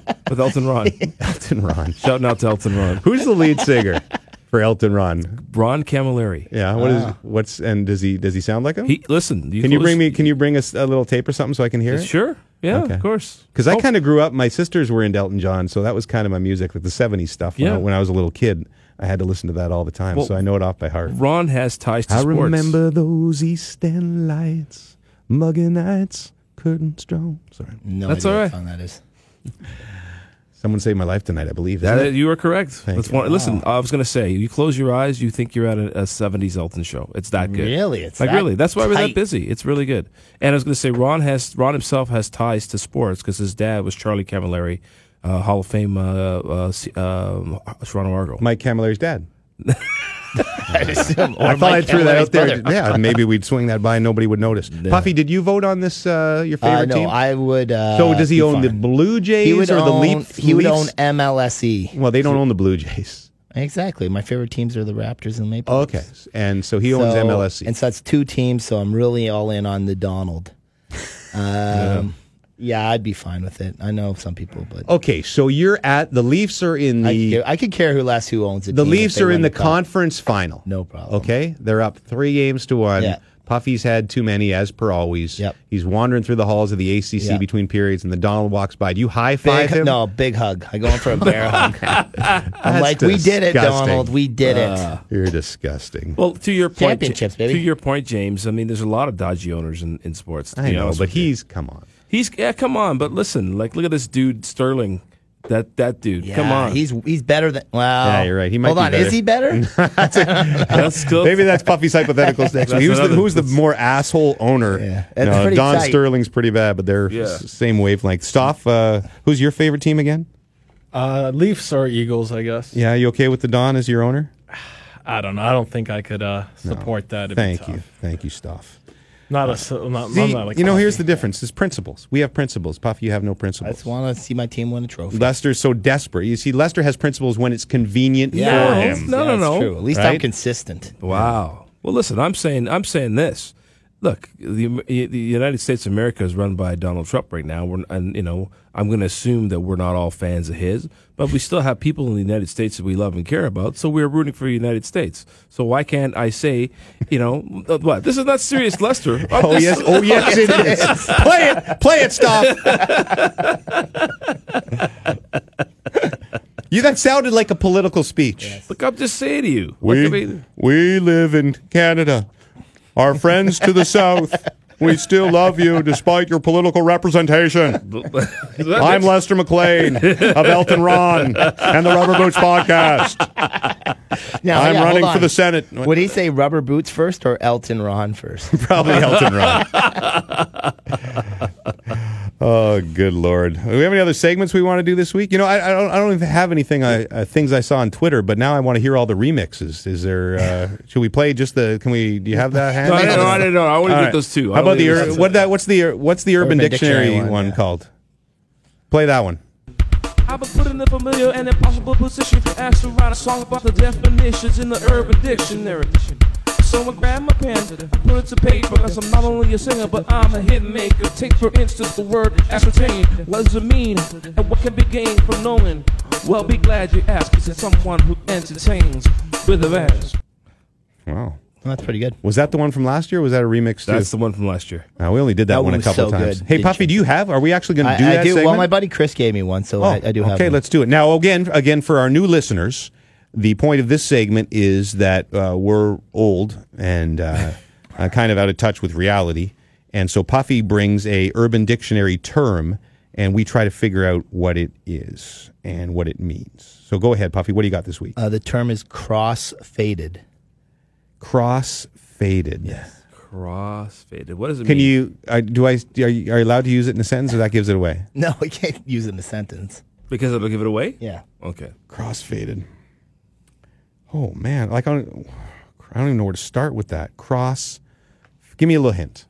Ron. Elton Ron. Shouting out to Elton Ron. Who's the lead singer for Elton Ron? Ron Camilleri. Yeah, does he sound like him? Can you bring us a little tape or something so I can hear it? Sure. Yeah, okay. Of course. Because I kind of grew up, my sisters were into Elton John, so that was kind of my music, the 70s stuff when I was a little kid. I had to listen to that all the time, so I know it off by heart. Ron has ties to sports. I remember those East End lights, muggy nights, curtains drawn. Sorry. No, that's all right. What song that is. Someone saved my life tonight, I believe. You are correct. Thank you. Listen, I was going to say, you close your eyes, you think you're at a 70s Elton show. It's that good. Really? It's that really. That's why we're that busy. It's really good. And I was going to say, Ron himself has ties to sports because his dad was Charlie Camilleri. Hall of Fame, Toronto Argos. Mike Camilleri's dad. I thought I threw that out there. Yeah, maybe we'd swing that by and nobody would notice. Yeah. Puffy, did you vote on this, your favorite team? No, I would. So does he own the Blue Jays or the Leafs? He would own MLSE. Well, they don't own the Blue Jays. Exactly. My favorite teams are the Raptors and the Maple Leafs. Okay. And so he owns MLSE. And so that's two teams, so I'm really all in on the Donald. Yeah, I'd be fine with it. I know some people, but... Okay, so you're at... The Leafs are in the... I could care who owns it. The Leafs are in the conference final. No problem. Okay? They're up 3-1. Yeah. Puffy's had too many, as per always. Yep. He's wandering through the halls of the ACC between periods, and the Donald walks by. Do you high-five him? No, big hug. I go in for a bear hug. I'm like, disgusting. We did it, Donald. We did it. You're disgusting. Well, to your point... Championships, baby. To your point, James, I mean, there's a lot of dodgy owners in sports. I know, but he's... Come on. Yeah, come on, but listen, like, look at this dude, Sterling, that dude, yeah, come on. He's better than, wow. Yeah, you're right, he might Hold be on, better. Is he better? Maybe that's Puffy's hypotheticals next week. Who's the more asshole owner? Yeah. No, Don tight. Sterling's pretty bad, but they're same wavelength. Stoff, who's your favorite team again? Leafs or Eagles, I guess. Yeah, you okay with the Don as your owner? I don't know, I don't think I could support that. It'd Thank you, thank you, Stoff. Not you know, here's the difference. It's principles. We have principles. Puff, you have no principles. I just want to see my team win a trophy. Lester's so desperate. You see, Lester has principles when it's convenient for him. No. True. At least I'm consistent. Wow. Well, listen, I'm saying this. Look, the United States of America is run by Donald Trump right now. I'm going to assume that we're not all fans of his, but we still have people in the United States that we love and care about, so we're rooting for the United States. So why can't I say, what? This is not serious, Lester. Oh, yes, it is. Play it, stop. That sounded like a political speech. Yes. Look, I'm just saying to you. We live in Canada. Our friends to the south, we still love you despite your political representation. I'm Lester McLean of Elton Ron and the Rubber Boots Podcast. Now, I'm running for the Senate. Would he say Rubber Boots first or Elton Ron first? Probably Elton Ron. Oh, good Lord. Do we have any other segments we want to do this week? I don't even have anything, things I saw on Twitter, but now I want to hear all the remixes. Is there, should we play just do you have that hand? No, I don't know. I want to get those two. How about what's the Urban Dictionary one called? Play that one. I was put in a familiar and impossible position to ask to write a song about the definitions in the Urban Dictionary. So I grab my pen, put it to paper, because I'm not only a singer, but I'm a hit maker. Take, for instance, the word ascertain. What does it mean? And what can be gained from knowing? Well, be glad you asked, because it's someone who entertains with a verse. Wow. Well, that's pretty good. Was that the one from last year, or was that a remix too? That's the one from last year. No, we only did that one a couple times. Good. Hey, did Puffy, do you have? Are we actually going to do that segment? Well, my buddy Chris gave me one, so I do have one. Okay, let's do it. Now, again, for our new listeners, the point of this segment is that we're old and kind of out of touch with reality. And so Puffy brings a Urban Dictionary term, and we try to figure out what it is and what it means. So go ahead, Puffy. What do you got this week? The term is cross-faded. Cross-faded. Yes. Cross-faded. What does it mean? Are you allowed to use it in a sentence, or that gives it away? No, I can't use it in a sentence. Because it'll give it away? Yeah. Okay. Cross-faded. Oh, man. Like, I don't even know where to start with that. Cross. Give me a little hint.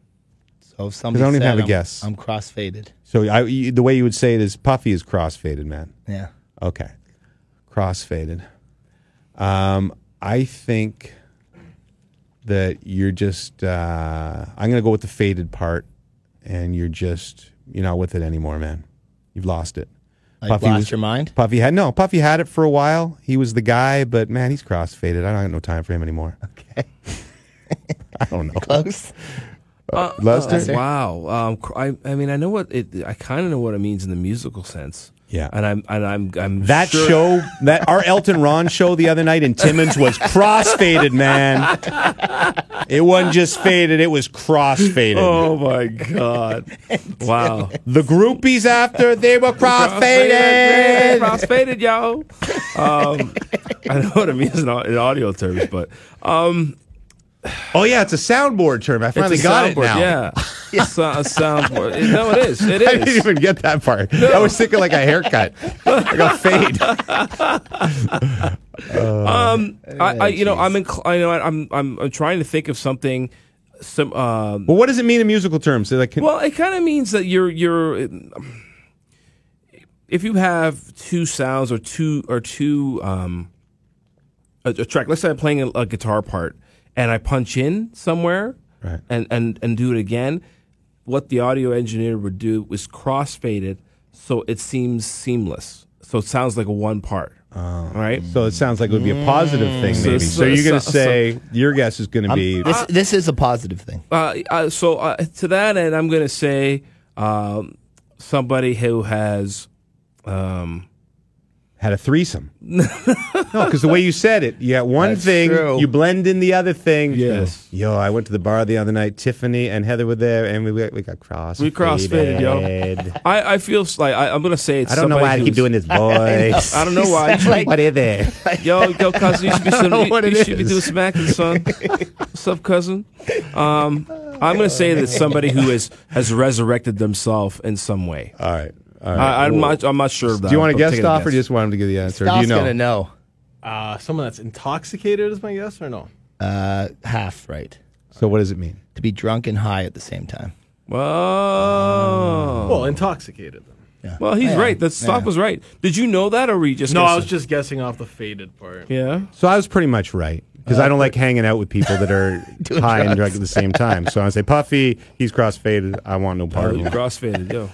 So if somebody said a guess. I'm cross-faded. So the way you would say it is Puffy is cross-faded, man. Yeah. Okay. Cross-faded. I think that you're just, I'm going to go with the faded part, and you're just, you're not with it anymore, man. You've lost it. Like Puffy lost your mind? Puffy had it for a while. He was the guy, but man, he's cross-faded. I don't have no time for him anymore. Okay. I don't know. Close. Lester? Wow. I know what it. I kind of know what it means in the musical sense. Yeah, and I'm that sure. show that our Elton Ron show the other night in Timmins was cross-faded, man. It wasn't just faded; it was cross-faded. Oh my God! Wow. The groupies after they were cross-faded. Cross-faded, yo. I know what it means in audio terms, but. Oh yeah, it's a soundboard term. I finally got it now. Yeah, it's a soundboard. No, it is. It is. I didn't even get that part. No. I was thinking like a haircut, like a fade. I'm trying to think of something. Well, what does it mean in musical terms? So it kind of means that you're if you have two sounds or a track. Let's say I'm playing a guitar part and I punch in somewhere, right, and do it again. What the audio engineer would do is crossfade it so it seems seamless. So it sounds like one part. Oh. Right? So it sounds like it would be a positive thing, maybe. So you're going to say, your guess is going to be... This is a positive thing. To that end, I'm going to say somebody who has... had a threesome. No, because the way you said it, you got one That's thing, true. You blend in the other thing. Yes. Yo, I went to the bar the other night. Tiffany and Heather were there, and we got cross-faded. We cross-faded, yo. I feel like I'm going to say it's I don't know why I keep doing this voice. I don't know why. What is it? Yo, cousin, you should be doing smacking, son. What's up, cousin? I'm going to say that somebody who has resurrected themselves in some way. All right. All right. I'm not sure of that. Do you want to guess off, or do you just want him to give the answer? Stoff's going to know. Someone that's intoxicated is my guess, or no? Half right. So what does it mean? To be drunk and high at the same time. Whoa. Well, intoxicated. Yeah. Well, he's right. That Stoff was right. Did you know that, or were you just guessing? No, I was just guessing off the faded part. Yeah. So I was pretty much right. Because I don't like hanging out with people that are high and drunk at the same time. So I say, Puffy, he's cross-faded. I want no part of him. Cross-faded, yo.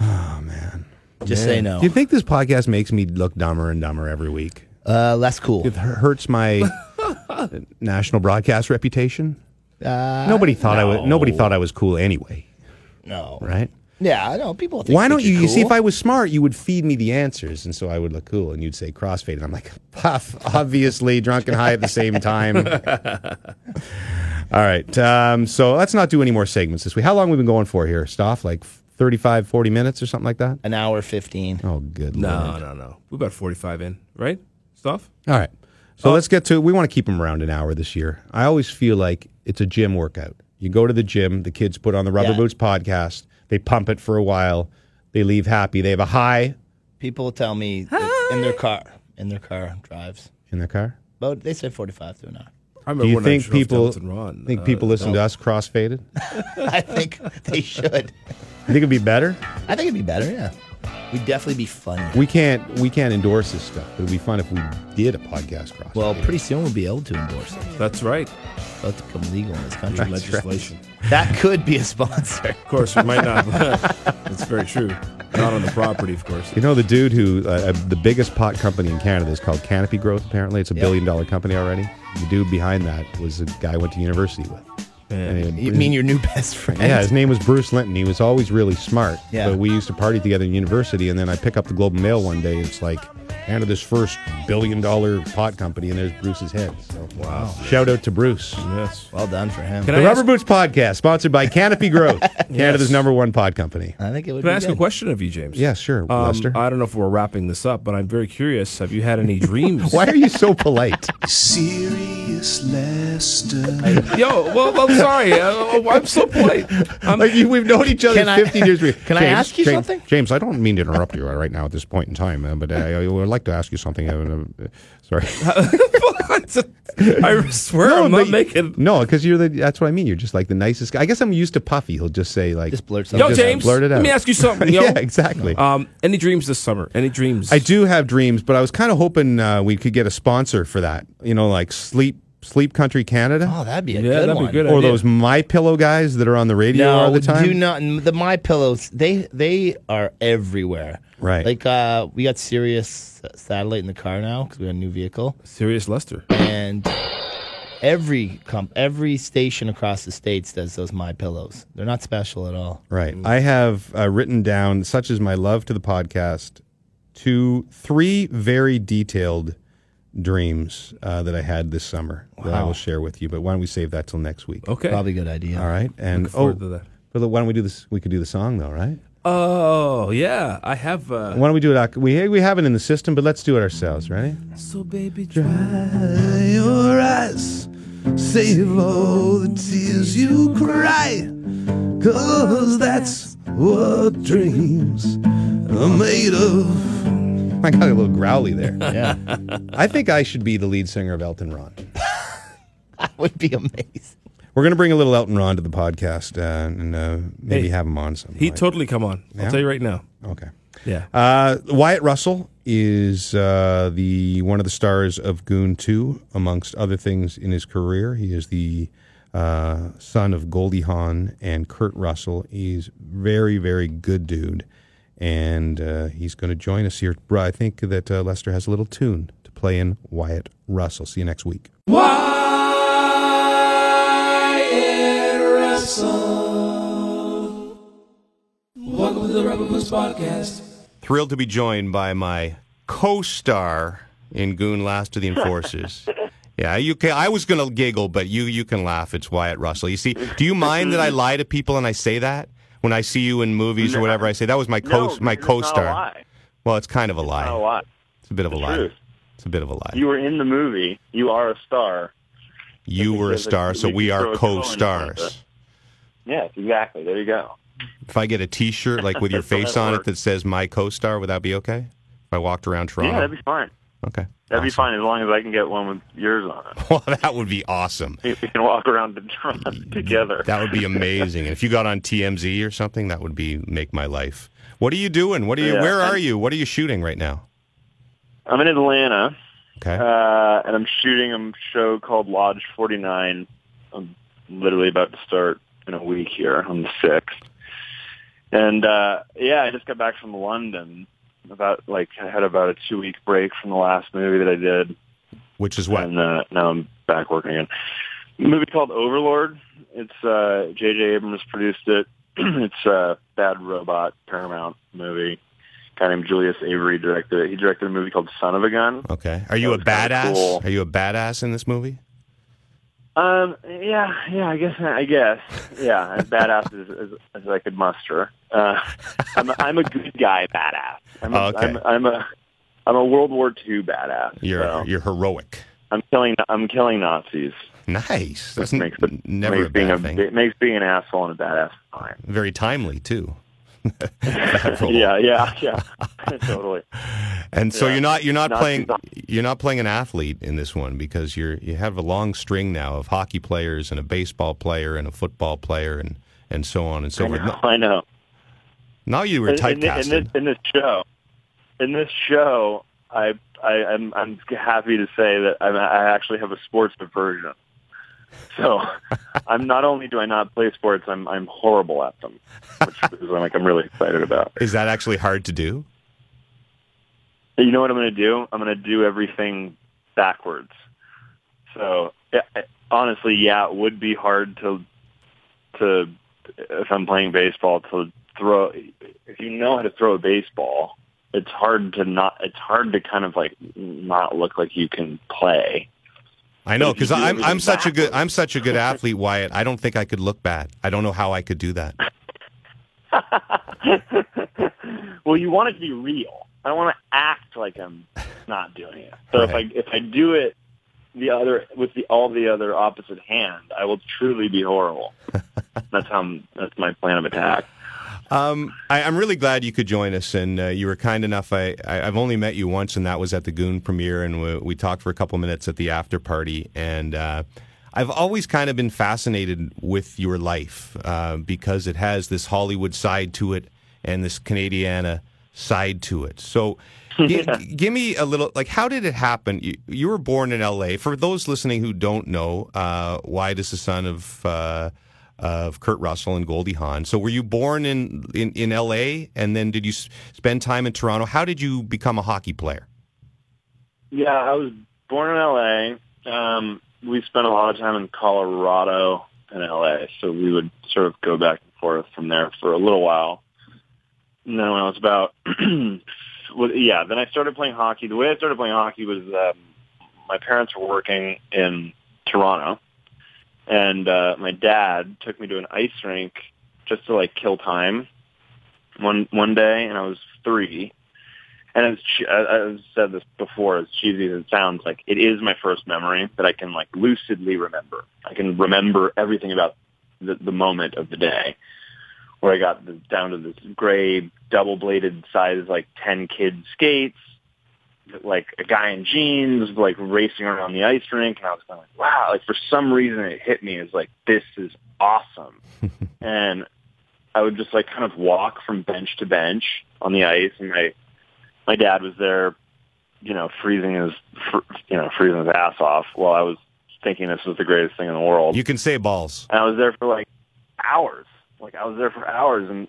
Oh, man. Just say no. Do you think this podcast makes me look dumber and dumber every week? Less cool. It hurts my national broadcast reputation. Nobody thought I was cool anyway. No. Right? Yeah, I know. People think why don't you... Cool. You see, if I was smart, you would feed me the answers, and so I would look cool, and you'd say crossfade, and I'm like, Puff, obviously, drunk and high at the same time. All right. So let's not do any more segments this week. How long have we been going for here, Stoff? 35, 40 minutes or something like that? An hour 15. Oh, good Lord. No. We're about 45 in, right? Stuff? All right. So let's get to, we want to keep them around an hour this year. I always feel like it's a gym workout. You go to the gym, the kids put on the Rubber Boots podcast, they pump it for a while, they leave happy, they have a high. People tell me in their car drives. In their car? But they say 45 to an hour. Do you think people listen to us cross-faded? I think they should. You think it'd be better? I think it'd be better, yeah. We'd definitely be fun. We can't endorse this stuff. It would be fun if we did a podcast cross. Well, pretty soon we'll be able to endorse it. That's right. It'll have to become legal in this country. That's legislation. Right. That could be a sponsor. Of course, we might not. That's very true. Not on the property, of course. You know, the dude who, the biggest pot company in Canada is called Canopy Growth, apparently. It's a billion-dollar company already. The dude behind that was a guy I went to university with. And you mean your new best friend? Yeah, his name was Bruce Linton. He was always really smart. Yeah. But we used to party together in university, and then I pick up the Globe and Mail one day. It's like, and this first billion-dollar pot company, and there's Bruce's head. So, wow. Shout out to Bruce. Yes. Well done for him. The Rubber Boots Podcast, sponsored by Canopy Growth, Canada's #1 pot company. I think it would be good. Can I ask a question of you, James? Yeah, sure, Lester. I don't know if we're wrapping this up, but I'm very curious. Have you had any dreams? Why are you so polite? Serious Lester. Yo, well, I'm sorry. I'm so polite. We've known each other 15 years. Can James, I ask you something? James, I don't mean to interrupt you right now at this point in time, but I would like to ask you something. Sorry. I swear I'm not making... No, because that's what I mean. You're just like the nicest guy. I guess I'm used to Puffy. He'll just say like... Just blurt something. Yo, James, blurt it out. Let me ask you something, yo. Yeah, exactly. Any dreams this summer? Any dreams? I do have dreams, but I was kind of hoping we could get a sponsor for that. You know, like Sleep Country Canada. Oh, that'd be a good one. Be a good idea. Those MyPillow guys that are on the radio all the time. No, do not. The MyPillows, they are everywhere. Right. Like, we got Sirius Satellite in the car now because we got a new vehicle. Sirius Lester. And every station across the States does those MyPillows. They're not special at all. Right. Mm-hmm. I have written down, such as my love to the podcast, 3 very detailed dreams that I had this summer that I will share with you. But why don't we save that till next week? Okay. Probably a good idea. All right. And look forward to that. Why don't we do this? We could do the song though, right? Oh, yeah. I have... Why don't we do it? We have it in the system, but let's do it ourselves. Ready? So, baby, dry your eyes. Save all the tears you cry. Cause that's what dreams are made of. I got a little growly there. Yeah. I think I should be the lead singer of Elton Ron. That would be amazing. We're going to bring a little Elton Ron to the podcast and maybe have him on sometime. He'd totally come on. Yeah? I'll tell you right now. Okay. Yeah. Wyatt Russell is one of the stars of Goon 2, amongst other things in his career. He is the son of Goldie Hawn and Kurt Russell. He's very, very good dude. And he's going to join us here. I think that Lester has a little tune to play in Wyatt Russell. See you next week. Wyatt Russell. Welcome to the Rubber Boots Podcast. Thrilled to be joined by my co-star in Goon, Last of the Enforcers. Yeah, I was going to giggle, but you can laugh. It's Wyatt Russell. You see, do you mind that I lie to people and I say that? When I see you in movies or whatever, I say, that was my co-star. Not a lie. Well, it's kind of a lie. Not a lie. It's a bit of a lie. It's a bit of a lie. You were in the movie. You are a star. You were a star, so we are co-stars. Yes, exactly. There you go. If I get a T-shirt like with your face on it that says my co-star, would that be okay? If I walked around Toronto? Yeah, that'd be fine. Okay. That'd be fine as long as I can get one with yours on it. Well, that would be awesome. If we can walk around the drum together. That would be amazing. And if you got on TMZ or something, that would make my life. What are you doing? Where are you? What are you shooting right now? I'm in Atlanta. Okay. And I'm shooting a show called Lodge 49. I'm literally about to start in a week here on the 6th. And, I just got back from London. I had about a 2-week break from the last movie that I did. Which is what? And now I'm back working again. A movie called Overlord. It's J.J. Abrams produced it. It's a bad robot Paramount movie. A guy named Julius Avery directed it. He directed a movie called Son of a Gun. Okay. Are you a badass? Cool. Are you a badass in this movie? I guess. Yeah, as badass as I could muster. I'm a good guy badass. I'm a World War II badass. You're heroic. I'm killing Nazis. Nice. That's makes being a bad thing. It makes being an asshole and a badass fine. Very timely too. Yeah. Totally. And so you're not playing an athlete in this one because you have a long string now of hockey players and a baseball player and a football player and so on and so forth. I know. Now you were typecasted. In this show, I'm happy to say that I actually have a sports diversion. So, not only do I not play sports, I'm horrible at them, which is what I'm really excited about. Is that actually hard to do? You know what I'm going to do? I'm going to do everything backwards. So, it would be hard to if I'm playing baseball to throw. If you know how to throw a baseball, it's hard to not. It's hard to kind of like not look like you can play. I know, because I'm such a good athlete, Wyatt. I don't think I could look bad. I don't know how I could do that. Well, you want it to be real. I want to act like I'm not doing it. So right. if I do it with all the other opposite hand, I will truly be horrible. That's my plan of attack. I'm really glad you could join us, and you were kind enough. I've only met you once, and that was at the Goon premiere, and we talked for a couple minutes at the after party. And I've always kind of been fascinated with your life because it has this Hollywood side to it and this Canadiana side to it. So give me a little, like, how did it happen? You were born in L.A. For those listening who don't know, Wyatt is the son of Kurt Russell and Goldie Hawn. So were you born in L.A., and then did you spend time in Toronto? How did you become a hockey player? Yeah, I was born in L.A. We spent a lot of time in Colorado and L.A., so we would sort of go back and forth from there for a little while. And then when I was about... then I started playing hockey. The way I started playing hockey was my parents were working in Toronto, and my dad took me to an ice rink just to, like, kill time one day, and I was 3. And I've said this before, as cheesy as it sounds, like, it is my first memory that I can, like, lucidly remember. I can remember everything about the moment of the day where I got down to this gray, double-bladed size, like, 10-kid skates, like a guy in jeans, like racing around the ice rink. And I was kind of like, wow, like for some reason it hit me as like, this is awesome. And I would just like kind of walk from bench to bench on the ice. And my dad was there, you know, freezing his ass off while I was thinking this was the greatest thing in the world. You can say balls. And I was there for like hours. And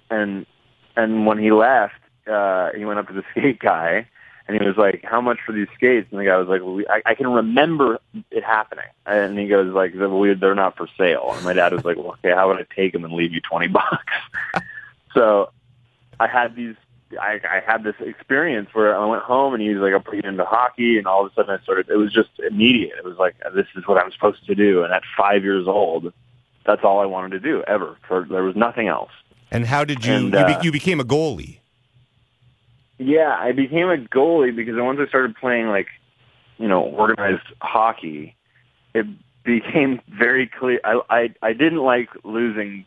when he left, he went up to the skate guy, and he was like, "How much for these skates?" And the guy was like, well, "I can remember it happening." And he goes like, "They're not for sale." And my dad was like, "Well, okay, how would I take them and leave you $20?" So I had this experience where I went home, and he was like, "I'll put you into hockey," and all of a sudden it was just immediate. It was like, this is what I'm supposed to do. And at 5 years old, that's all I wanted to do ever. There was nothing else. And how did you? You became a goalie. Yeah, I became a goalie because once I started playing, like, you know, organized hockey, it became very clear. I didn't like losing.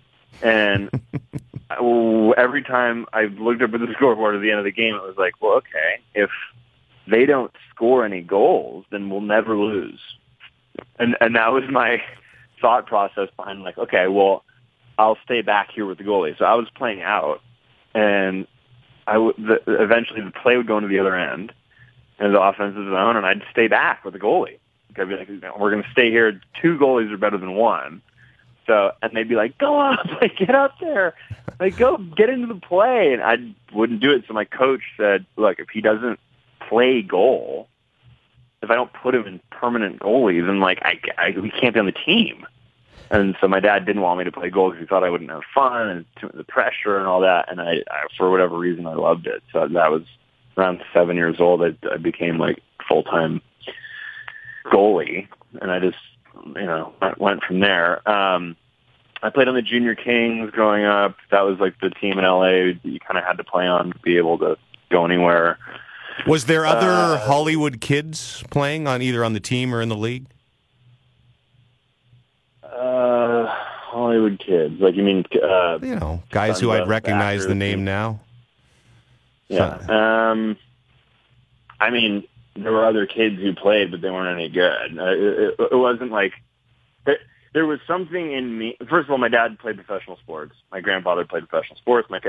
And every time I looked up at the scoreboard at the end of the game, it was like, well, okay, if they don't score any goals, then we'll never lose. And that was my thought process behind, like, okay, well, I'll stay back here with the goalie. So I was playing out, and eventually the play would go into the other end, and the offensive zone, and I'd stay back with the goalie. I'd be like, we're going to stay here. Two goalies are better than one. So, and they'd be like, go up, like, get up there, like, go get into the play. And I wouldn't do it. So my coach said, look, if he doesn't play goal, if I don't put him in permanent goalie, then like we can't be on the team. And so my dad didn't want me to play goal because he thought I wouldn't have fun and the pressure and all that. And I for whatever reason, I loved it. So that was around 7 years old. I became like full-time goalie, and I just, you know, went from there. I played on the Junior Kings growing up. That was like the team in LA that you kind of had to play on to be able to go anywhere. Was there other Hollywood kids playing on either on the team or in the league? Hollywood kids, like, you mean, you know, guys who I'd recognize actors, the name now. Yeah, I mean, there were other kids who played, but they weren't any good. It wasn't like there was something in me. First of all, my dad played professional sports. My grandfather played professional sports. My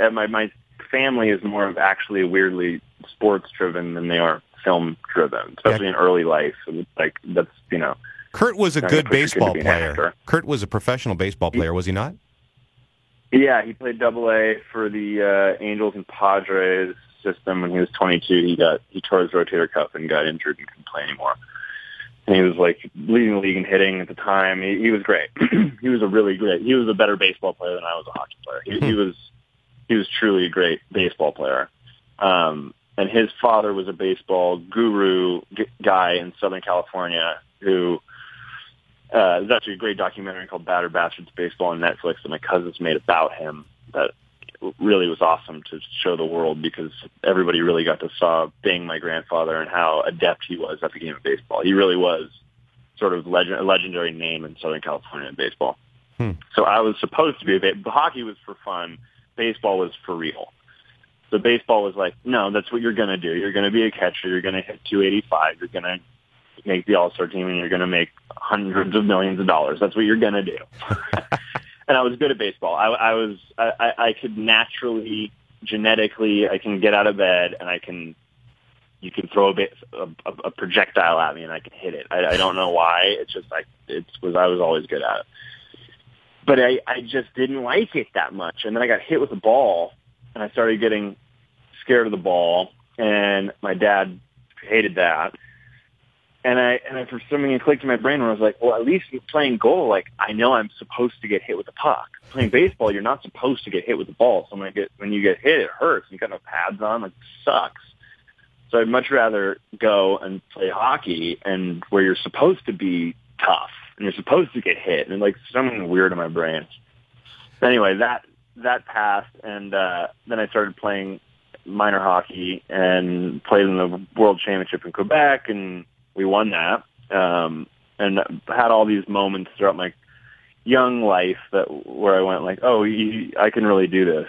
family is more of actually weirdly sports-driven than they are film-driven, especially in early life. It's like that's, you know. Kurt was a good baseball player. Kurt was a professional baseball player, was he not? Yeah, he played AA for the Angels and Padres system. When he was 22, he tore his rotator cuff and got injured and couldn't play anymore. And he was like leading the league in hitting at the time. He was great. He was a really great. He was a better baseball player than I was a hockey player. He was truly a great baseball player. And his father was a baseball guru guy in Southern California who. There's actually a great documentary called Batter Bastards Baseball on Netflix that my cousins made about him that really was awesome to show the world because everybody really got to saw Bing, my grandfather, and how adept he was at the game of baseball. He really was sort of a legendary name in Southern California in baseball. So I was supposed to be hockey was for fun. Baseball was for real. So baseball was like, no, that's what you're going to do. You're going to be a catcher. You're going to hit 285. You're going to make the All-Star team, and you're going to make hundreds of millions of dollars. That's what you're going to do. And I was good at baseball. I could naturally, genetically, I can get out of bed, and you can throw a projectile at me, and I can hit it. I don't know why. It's just like, I was always good at it. But I just didn't like it that much. And then I got hit with a ball, and I started getting scared of the ball, and my dad hated that. And I for something it clicked in my brain where I was like, well, at least playing goal, like, I know I'm supposed to get hit with the puck. Playing baseball, you're not supposed to get hit with the ball. So when you get hit, it hurts. You got no pads on. Like, it sucks. So I'd much rather go and play hockey and where you're supposed to be tough and you're supposed to get hit. And, like, something weird in my brain. Anyway, that passed. And then I started playing minor hockey and played in the World Championship in Quebec and we won that, and had all these moments throughout my young life where I went like, oh, I can really do this.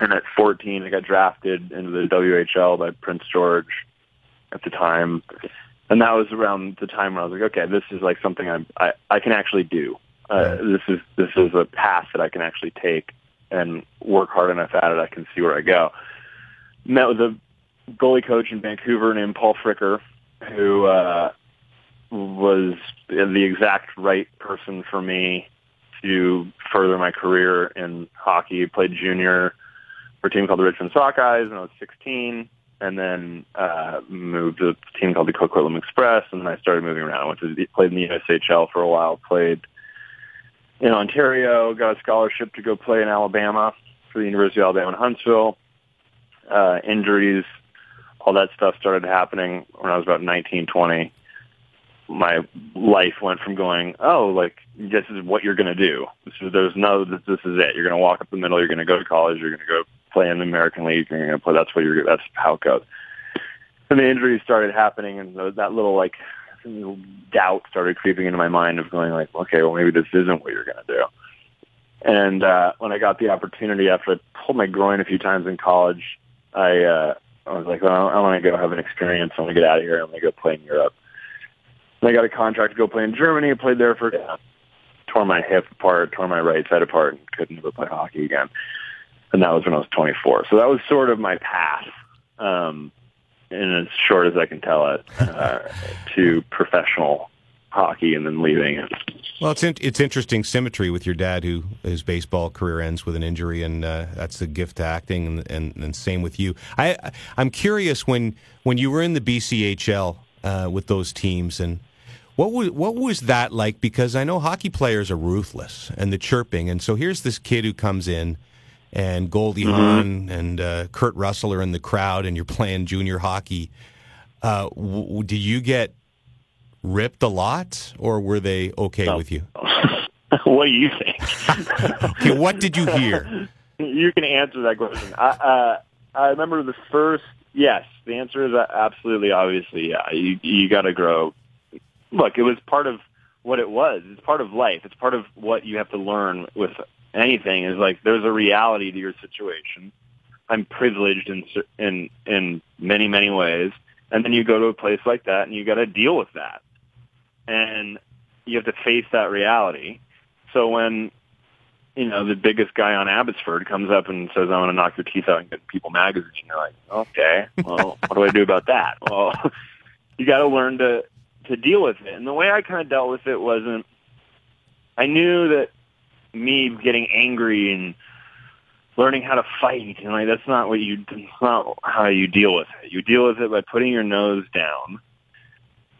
And at 14, I got drafted into the WHL by Prince George at the time. And that was around the time where I was like, okay, this is like something I can actually do. This is a path that I can actually take and work hard enough at it. I can see where I go. Met with a goalie coach in Vancouver named Paul Fricker, who was the exact right person for me to further my career in hockey. I played junior for a team called the Richmond Sockeyes when I was 16, and then moved to a team called the Coquitlam Express, and then I started moving around. I played in the USHL for a while, played in Ontario, got a scholarship to go play in Alabama for the University of Alabama in Huntsville. Injuries, all that stuff started happening when I was about 19, 20. My life went from going, oh, like, this is what you're going to do. This is it. You're going to walk up the middle. You're going to go to college. You're going to go play in the American League. You're going to play. That's how it goes. And the injuries started happening, and that little, like, doubt started creeping into my mind of going, like, okay, well, maybe this isn't what you're going to do. And when I got the opportunity, after I pulled my groin a few times in college, I was like, well, I want to go have an experience. I want to get out of here. I'm going to go play in Europe. And I got a contract to go play in Germany. I played there for tore my hip apart, tore my right side apart, and couldn't ever play hockey again. And that was when I was 24. So that was sort of my path, and as short as I can tell it, to professional hockey and then leaving it. Well, it's interesting symmetry with your dad, who his baseball career ends with an injury, and that's the gift to acting, and same with you. I'm curious, when you were in the BCHL with those teams, and what was that like? Because I know hockey players are ruthless, and the chirping, and so here's this kid who comes in, and Goldie Hawn and Kurt Russell are in the crowd, and you're playing junior hockey. Do you get ripped a lot, or were they okay with you? What do you think? Okay, what did you hear? You can answer that question. I remember the first. Yes, the answer is absolutely, obviously, yeah. You got to grow. Look, it was part of what it was. It's part of life. It's part of what you have to learn with anything. Is like there's a reality to your situation. I'm privileged in many, many ways, and then you go to a place like that, and you got to deal with that. And you have to face that reality. So when, you know, the biggest guy on Abbotsford comes up and says, I want to knock your teeth out and get People magazine, you're like, okay, well, what do I do about that? Well, you got to learn to deal with it. And the way I kind of dealt with it wasn't, I knew that me getting angry and learning how to fight, and like, that's not how you deal with it. You deal with it by putting your nose down.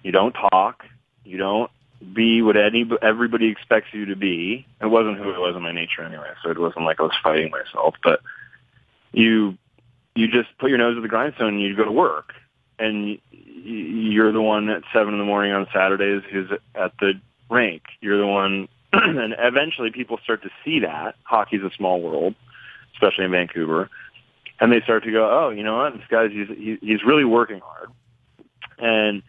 You don't talk. You don't be what everybody expects you to be. It wasn't who it was in my nature anyway, so it wasn't like I was fighting myself. But you just put your nose to the grindstone and you go to work. And you're the one at 7 in the morning on Saturdays who's at the rink. You're the one, and eventually people start to see that. Hockey's a small world, especially in Vancouver. And they start to go, oh, you know what, this guy's he's really working hard. And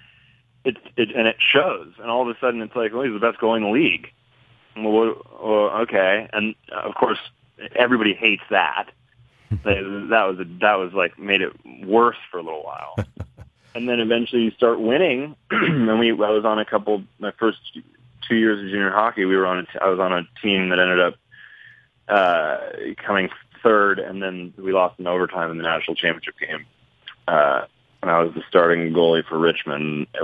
it shows, and all of a sudden it's like, well, he's the best goalie in the league. Well, okay, and of course everybody hates that. That was like made it worse for a little while, and then eventually you start winning. And I was on my first 2 years of junior hockey. I was on a team that ended up coming third, and then we lost in overtime in the national championship game. And I was the starting goalie for Richmond. It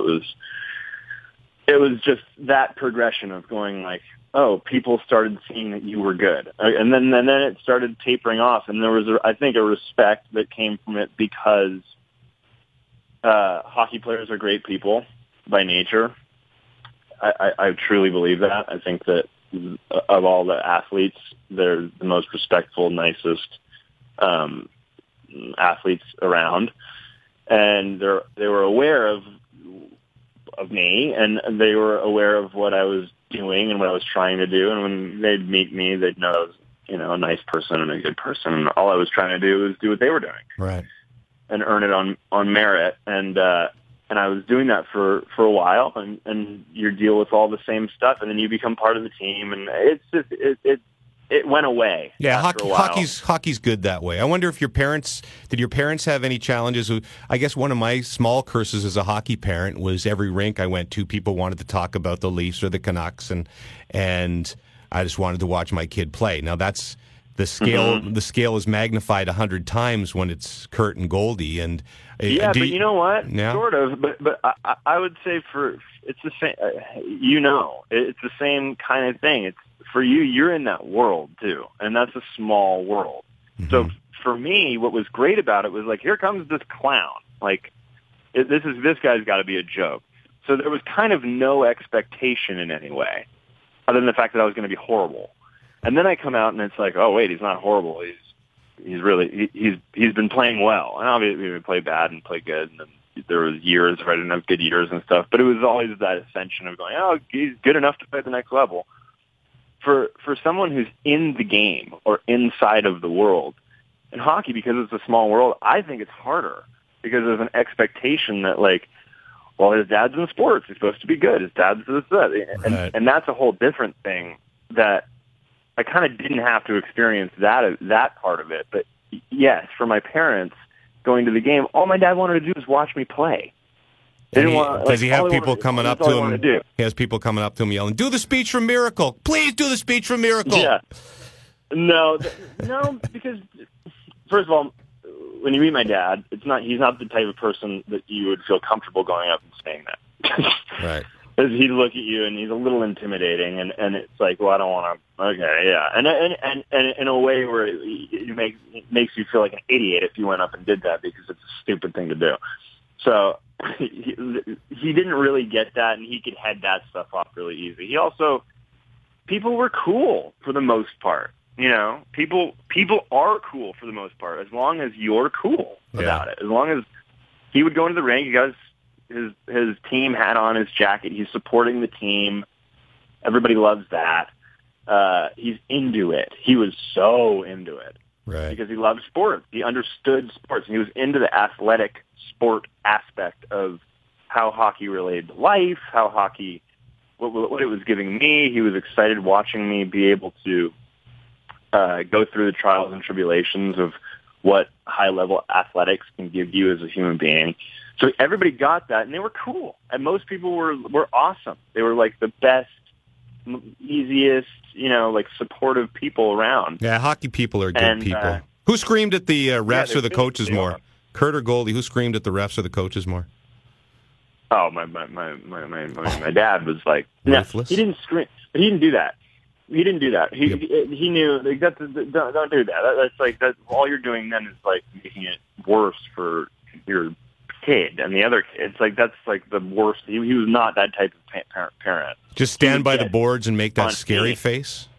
was just that progression of going like, oh, people started seeing that you were good. And then it started tapering off. And there was, I think, a respect that came from it because hockey players are great people by nature. I truly believe that. I think that of all the athletes, they're the most respectful, nicest athletes around. And they were aware of me, and they were aware of what I was doing and what I was trying to do. And when they'd meet me, they'd know I was, you know, a nice person and a good person. And all I was trying to do was do what they were doing, right, and earn it on merit. And I was doing that for a while. And you deal with all the same stuff, and then you become part of the team. And it's just, it it went away. Yeah, after a while. Hockey's good that way. I wonder if did your parents have any challenges? I guess one of my small curses as a hockey parent was every rink I went to, people wanted to talk about the Leafs or the Canucks, and I just wanted to watch my kid play. Now that's the scale. Mm-hmm. The scale is magnified 100 times when it's Kurt and Goldie. And yeah, but you know what? Yeah. Sort of. But I would say it's the same. It's the same kind of thing. It's for you. You're in that world too, and that's a small world. Mm-hmm. So for me, what was great about it was like, here comes this clown. Like this guy's got to be a joke. So there was kind of no expectation in any way, other than the fact that I was going to be horrible. And then I come out and it's like, oh wait, he's not horrible. He's really been playing well. And obviously we play bad and play good. And then there was years where I didn't have good years and stuff. But it was always that ascension of going, oh, he's good enough to play at the next level. For someone who's in the game or inside of the world, in hockey, because it's a small world, I think it's harder because there's an expectation that like, well, his dad's in sports, he's supposed to be good. His dad's this, that, and, right. And that's a whole different thing that. I kind of didn't have to experience that part of it, but yes, for my parents going to the game, all my dad wanted to do was watch me play. He has people coming up to him yelling, "Do the speech from Miracle! Please do the speech from Miracle!" Yeah, no, because first of all, when you meet my dad, he's not the type of person that you would feel comfortable going up and saying that. Right. He'd look at you, and he's a little intimidating, and it's like, well, I don't want to. Okay, yeah, and in a way where it makes you feel like an idiot if you went up and did that because it's a stupid thing to do. So he didn't really get that, and he could head that stuff off really easy. He also, people were cool for the most part. You know, people are cool for the most part as long as you're cool about it. As long as he would go into the ring, you guys. His team hat on, his jacket. He's supporting the team. Everybody loves that. He's into it. He was so into it. Right. Because he loved sports. He understood sports. And he was into the athletic sport aspect of how hockey related to life, what it was giving me. He was excited watching me be able to go through the trials and tribulations of what high-level athletics can give you as a human being. So everybody got that, and they were cool. And most people were awesome. They were like the best, easiest, supportive people around. Yeah, hockey people are good people. Who screamed at the refs or the coaches more? Kurt or Goldie? Who screamed at the refs or the coaches more? Oh, my dad was like, ruthless. He didn't scream, but he didn't do that. He didn't do that. He knew like, don't do that. That's all you're doing then is like making it worse for your kid and the other kid. It's like that's like the worst. He was not that type of parent. Just stand by the boards and make that scary face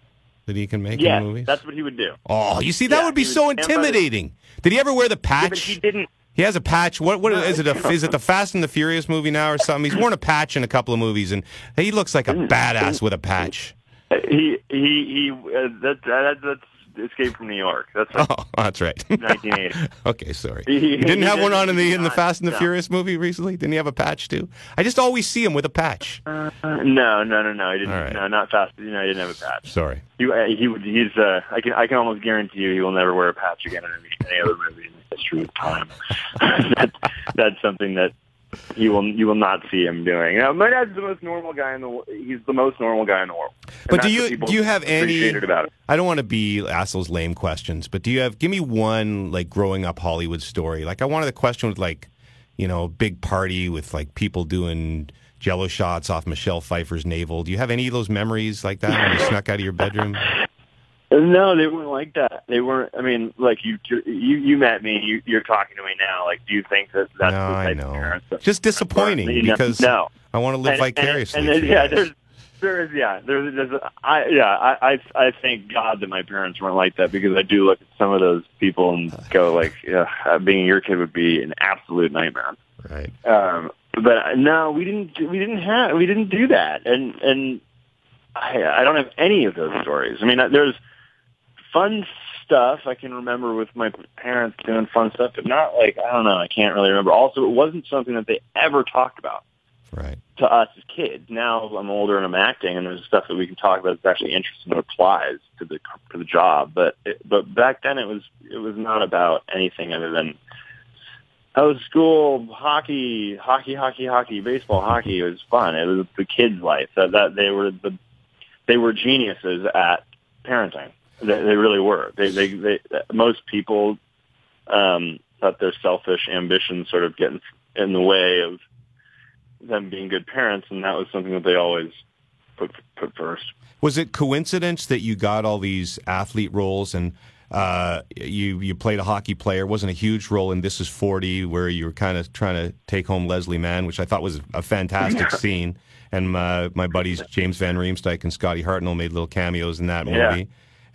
that he can make in movies. That's what he would do. Oh, you see, that would be so intimidating. Did he ever wear the patch? Yeah, but he didn't. He has a patch. What is it? Is it the Fast and the Furious movie now or something? He's worn a patch in a couple of movies, and he looks like a badass with a patch. That's Escape from New York. That's right. Oh, that's right. 1980. Okay, sorry. He didn't have one on in the Fast and the Furious movie recently? Didn't he have a patch, too? I just always see him with a patch. No. He didn't. Right. No, not Fast. No, he didn't have a patch. Sorry. He's I can almost guarantee you he will never wear a patch again in any other movie in the history of time. That's something that you will not see him doing. Now, my dad's the most normal guy in the world. He's the most normal guy in the world. But do you have any? I don't want to be asked those lame questions, but give me one like growing up Hollywood story. Like I wanted a question with like, big party with like people doing jello shots off Michelle Pfeiffer's navel. Do you have any of those memories like that when you snuck out of your bedroom? No, they weren't like that. They weren't. I mean, like you met me. You're talking to me now. Like, do you think that's the type of parents? Just disappointing because no. I want to live vicariously. I thank God that my parents weren't like that because I do look at some of those people and go like, being your kid would be an absolute nightmare. Right. But no, we didn't do that, and I don't have any of those stories. I mean, there's fun stuff I can remember with my parents doing fun stuff, but not like, I don't know, I can't really remember. Also, it wasn't something that they ever talked about. right, to us as kids. Now I'm older and I'm acting, and there's stuff that we can talk about that's actually interesting and applies to the job. But back then it was not about anything other than oh, school, hockey, baseball, hockey. It was fun. It was the kids' life. That they were geniuses at parenting. They really were. They most people thought their selfish ambitions sort of get in the way of them being good parents, and that was something that they always put first. Was it coincidence that you got all these athlete roles and you played a hockey player? Wasn't a huge role in This Is 40, where you were kind of trying to take home Leslie Mann, which I thought was a fantastic scene. And my buddies James Van Riemsdyk and Scotty Hartnell made little cameos in that movie. Yeah.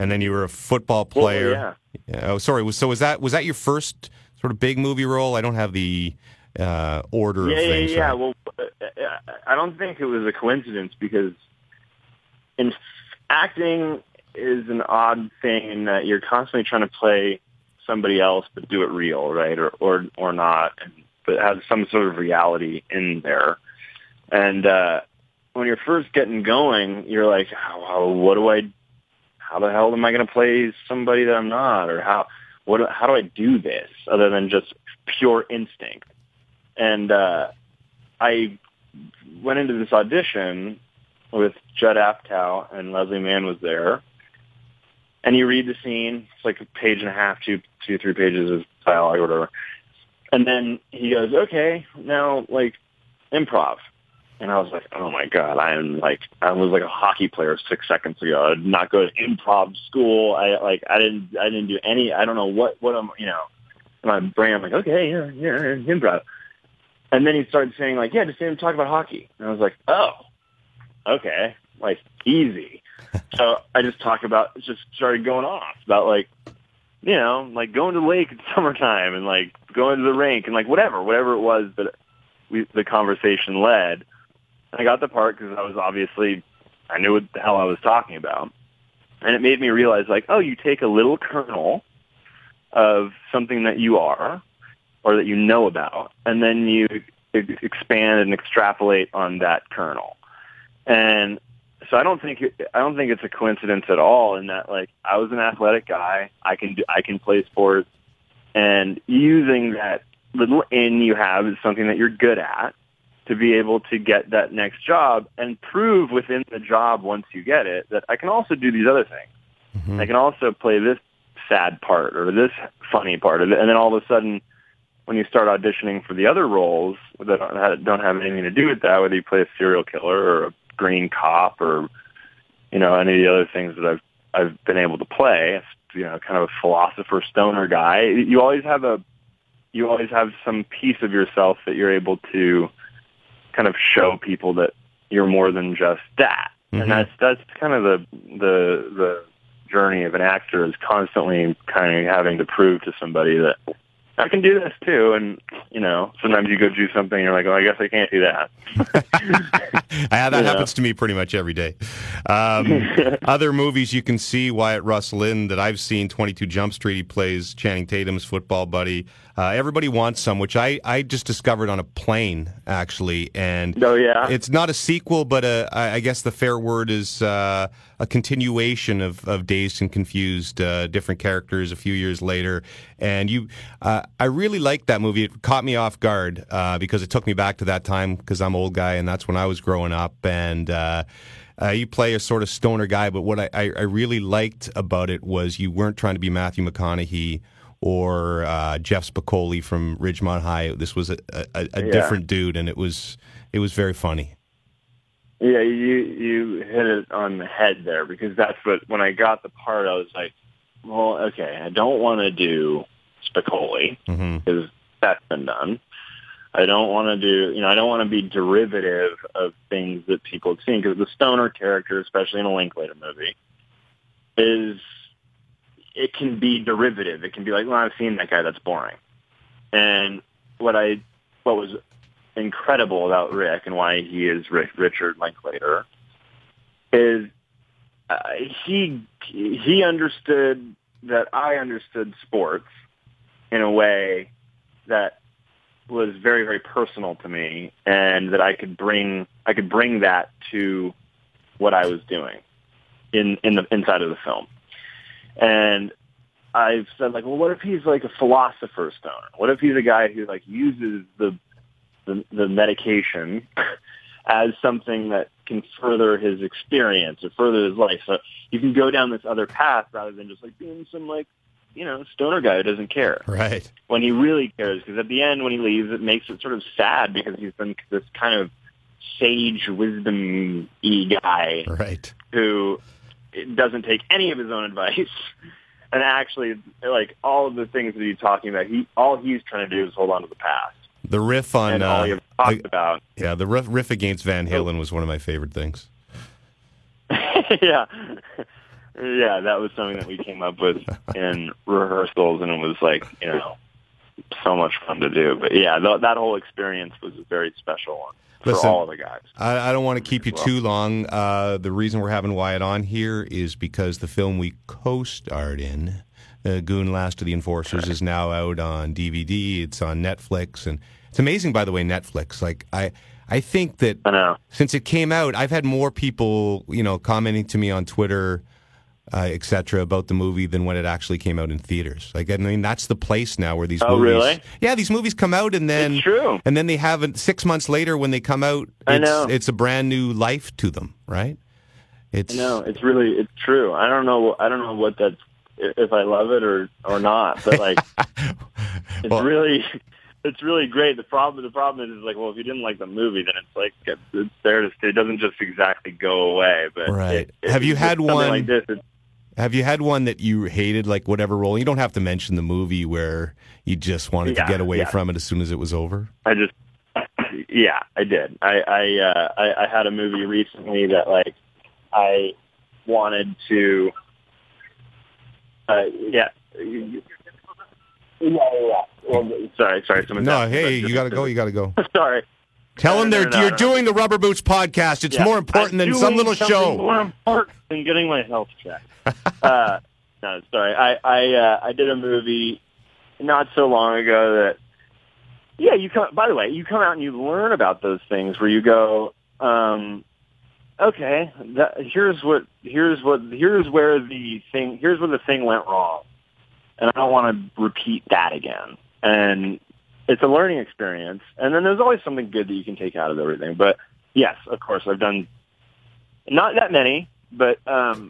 And then you were a football player. Oh, yeah. Oh, sorry. So was that your first sort of big movie role? I don't have the order of things. Yeah. Right? Well, I don't think it was a coincidence, because in acting is an odd thing in that you're constantly trying to play somebody else but do it real, right, or not, but have some sort of reality in there. And when you're first getting going, you're like, oh, what do I do? How the hell am I going to play somebody that I'm not? Or how do I do this other than just pure instinct? And I went into this audition with Judd Apatow, and Leslie Mann was there. And you read the scene. It's like a page and a half, two, 3 pages of dialogue or whatever. And then he goes, okay, now, like, improv. And I was like, oh my God, I was like a hockey player 6 seconds ago. I did not go to improv school. I didn't do any, I don't know what I'm, you know, in my brain, I'm like, okay, yeah, improv. And then he started saying like, yeah, just talk about hockey. And I was like, oh, okay, like easy. So I just started going off about like, you know, like going to the lake in summertime and like going to the rink and like whatever it was that the conversation led. I got the part because I knew what the hell I was talking about. And it made me realize, like, oh, you take a little kernel of something that you are or that you know about, and then you expand and extrapolate on that kernel. And so I don't think it's a coincidence at all in that, like, I was an athletic guy. I can play sports. And using that little in you have is something that you're good at, to be able to get that next job and prove within the job once you get it that I can also do these other things. Mm-hmm. I can also play this sad part or this funny part. And then all of a sudden, when you start auditioning for the other roles that don't have anything to do with that, whether you play a serial killer or a green cop or, you know, any of the other things that I've been able to play, you know, kind of a philosopher stoner guy, you always have some piece of yourself that you're able to kind of show people that you're more than just that. Mm-hmm. And that's kind of the journey of an actor, is constantly kind of having to prove to somebody that I can do this too. And, you know, sometimes you go do something and you're like, oh, I guess I can't do that. That happens to me pretty much every day. Other movies you can see Wyatt Russell in that I've seen, 22 Jump Street, he plays Channing Tatum's football buddy. Everybody Wants Some, which I just discovered on a plane, actually. And oh, yeah? It's not a sequel, but I guess the fair word is a continuation of Dazed and Confused, different characters a few years later. And I really liked that movie. It caught me off guard because it took me back to that time, because I'm an old guy and that's when I was growing up. And you play a sort of stoner guy, but what I really liked about it was you weren't trying to be Matthew McConaughey or Jeff Spicoli from Ridgemont High. This was a different dude, and it was very funny. Yeah, you hit it on the head there, because that's what, when I got the part, I was like, well, okay, I don't want to do Spicoli, because mm-hmm. that's been done. I don't want to do, you know, I don't want to be derivative of things that people have seen, because the stoner character, especially in a Linklater movie, it can be derivative. It can be like, well, I've seen that guy, that's boring. And what was incredible about Rick, and why he is Richard Linklater, is he understood that I understood sports in a way that was very, very personal to me, and that I could bring that to what I was doing in the inside of the film. And I've said, like, well, what if he's like a philosopher's stoner? What if he's a guy who like uses the medication as something that can further his experience or further his life? So you can go down this other path rather than just like being some like, you know, stoner guy who doesn't care. Right. When he really cares, because at the end when he leaves, it makes it sort of sad because he's been this kind of sage wisdom-y guy, right, who doesn't take any of his own advice. And actually, like, all of the things that he's talking about, all he's trying to do is hold on to the past. The riff on... And all he ever talked about. Yeah, the riff against Van Halen was one of my favorite things. Yeah. Yeah, that was something that we came up with in rehearsals, and it was, like, you know, so much fun to do. But, yeah, that whole experience was a very special one. Listen, for all of the guys. I don't want to keep you too long. The reason we're having Wyatt on here is because the film we co-starred in, Goon, Last of the Enforcers, is now out on DVD. It's on Netflix. And it's amazing, by the way, Netflix. Like, I think that since it came out, I've had more people, you know, commenting to me on Twitter, et cetera, about the movie than when it actually came out in theaters. Like, I mean, that's the place now where these movies... Oh, really? Yeah, these movies come out and then... It's true. And then they haven't... 6 months later when they come out, it's a brand new life to them, right? It's true. I don't know what that's... If I love it or not, but, like, It's really great. The problem is like, well, if you didn't like the movie, then it's like it's there. It doesn't just exactly go away. But right, have you had one that you hated, like whatever role? You don't have to mention the movie where you just wanted to get away from it as soon as it was over. I did. I had a movie recently that like I wanted to. Sorry. You got to go. Sorry. Tell them you're doing the Rubber Boots podcast. It's more important than some little show. More important than getting my health checked. No, sorry. I did a movie not so long ago that. Yeah, you come. By the way, you come out and you learn about those things where you go. Okay, here's where the thing went wrong. And I don't want to repeat that again. And it's a learning experience. And then there's always something good that you can take out of everything. But yes, of course, I've done not that many, but I've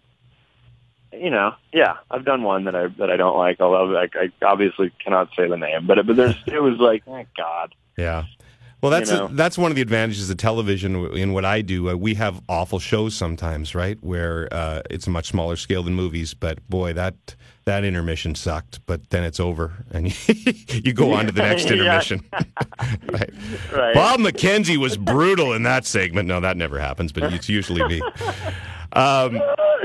done one that I don't like. Although I obviously cannot say the name, but it was like, oh God, yeah. Well, that's one of the advantages of television in what I do. We have awful shows sometimes, right, where it's a much smaller scale than movies. But, boy, that intermission sucked. But then it's over, and you go on to the next intermission. Right. Right. Bob McKenzie was brutal in that segment. No, that never happens, but it's usually me.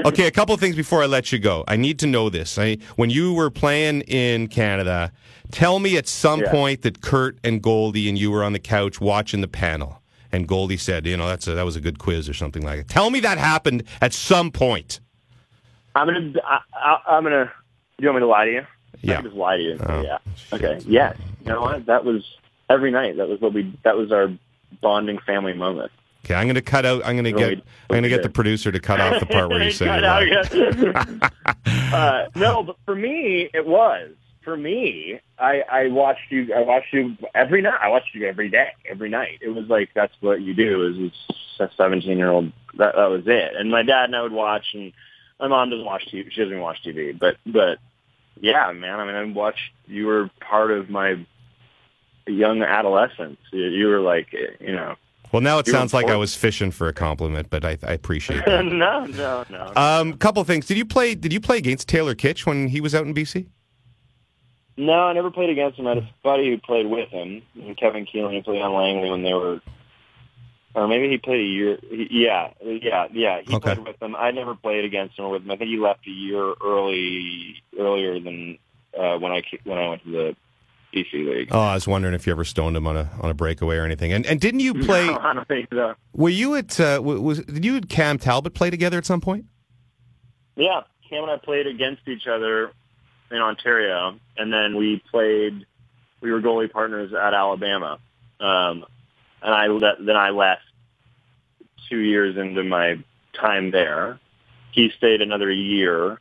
Okay, a couple of things before I let you go. I need to know this. When you were playing in Canada, tell me at some point that Kurt and Goldie and you were on the couch watching the panel, and Goldie said, you know, that was a good quiz or something like that. Tell me that happened at some point. I'm gonna. You want me to lie to you? Yeah. I can just lie to you. Oh, yeah. Okay. Shit. Yes. You know what? That was every night. That was our bonding family moment. Okay, I'm going to cut out. I'm going to get the producer to cut off the part where you said that. No, but for me, it was. For me, I watched you. I watched you every night. I watched you every day, every night. It was like that's what you do. As a 17-year-old, that was it. And my dad and I would watch, and my mom doesn't watch TV. She doesn't watch TV. But yeah, man. I mean, I watched. You were part of my young adolescence. You were like, you know. Well, now it sounds like I was fishing for a compliment, but I appreciate that. No. Couple things. Did you play against Taylor Kitsch when he was out in BC? No, I never played against him. I had a buddy who played with him, and Kevin Keelan, who played on Langley when they were... Or maybe he played a year... Yeah. He played with them. I never played against him or with him. I think he left a year earlier than when I went to the... League. Oh, I was wondering if you ever stoned him on a breakaway or anything. And didn't you play? No, I don't think so. Were you at? Did you and Cam Talbot play together at some point? Yeah, Cam and I played against each other in Ontario, and then we played we were goalie partners at Alabama. And then I left 2 years into my time there. He stayed another year,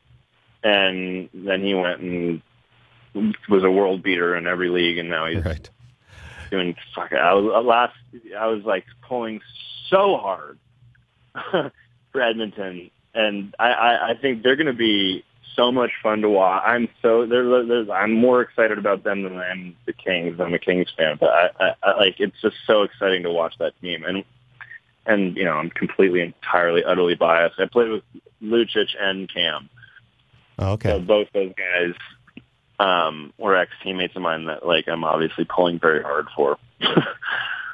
and then he went and was a world beater in every league, and now he's right. doing fuck it. I was like pulling so hard for Edmonton, and I think they're going to be so much fun to watch. I'm more excited about them than I am the Kings. I'm a Kings fan, but I it's just so exciting to watch that team. And you know, I'm completely, entirely, utterly biased. I played with Lucic and Cam. Oh, okay. So both those guys were ex-teammates of mine that like I'm obviously pulling very hard for.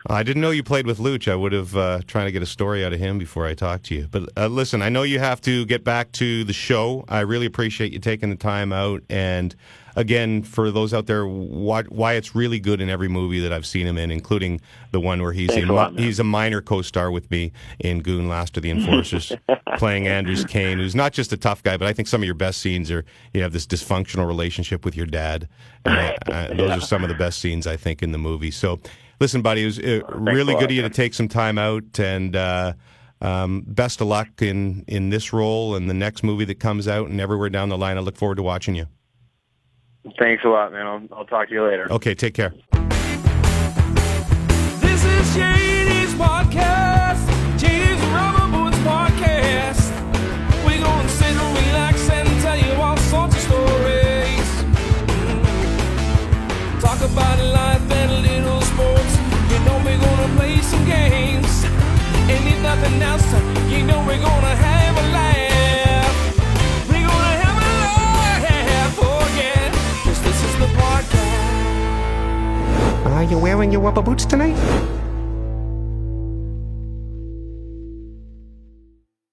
I didn't know you played with Luch. I would have trying to get a story out of him before I talked to you. But listen, I know you have to get back to the show. I really appreciate you taking the time out. And again, for those out there, Wyatt's really good in every movie that I've seen him in, including the one where he's a minor co-star with me in Goon Last of the Enforcers, playing Andrews Kane, who's not just a tough guy, but I think some of your best scenes are you have this dysfunctional relationship with your dad. Those are some of the best scenes, I think, in the movie. So, listen, buddy, it was really good of you to take some time out, and best of luck in this role and the next movie that comes out and everywhere down the line. I look forward to watching you. Thanks a lot, man. I'll talk to you later. Okay, take care. This is JD's Podcast, JD's Rubber Boots Podcast. We're going to sit and relax and tell you all sorts of stories. Talk about life and little sports. You know we're going to play some games. And if nothing else, you know we're going to have a laugh. Are you wearing your rubber boots tonight?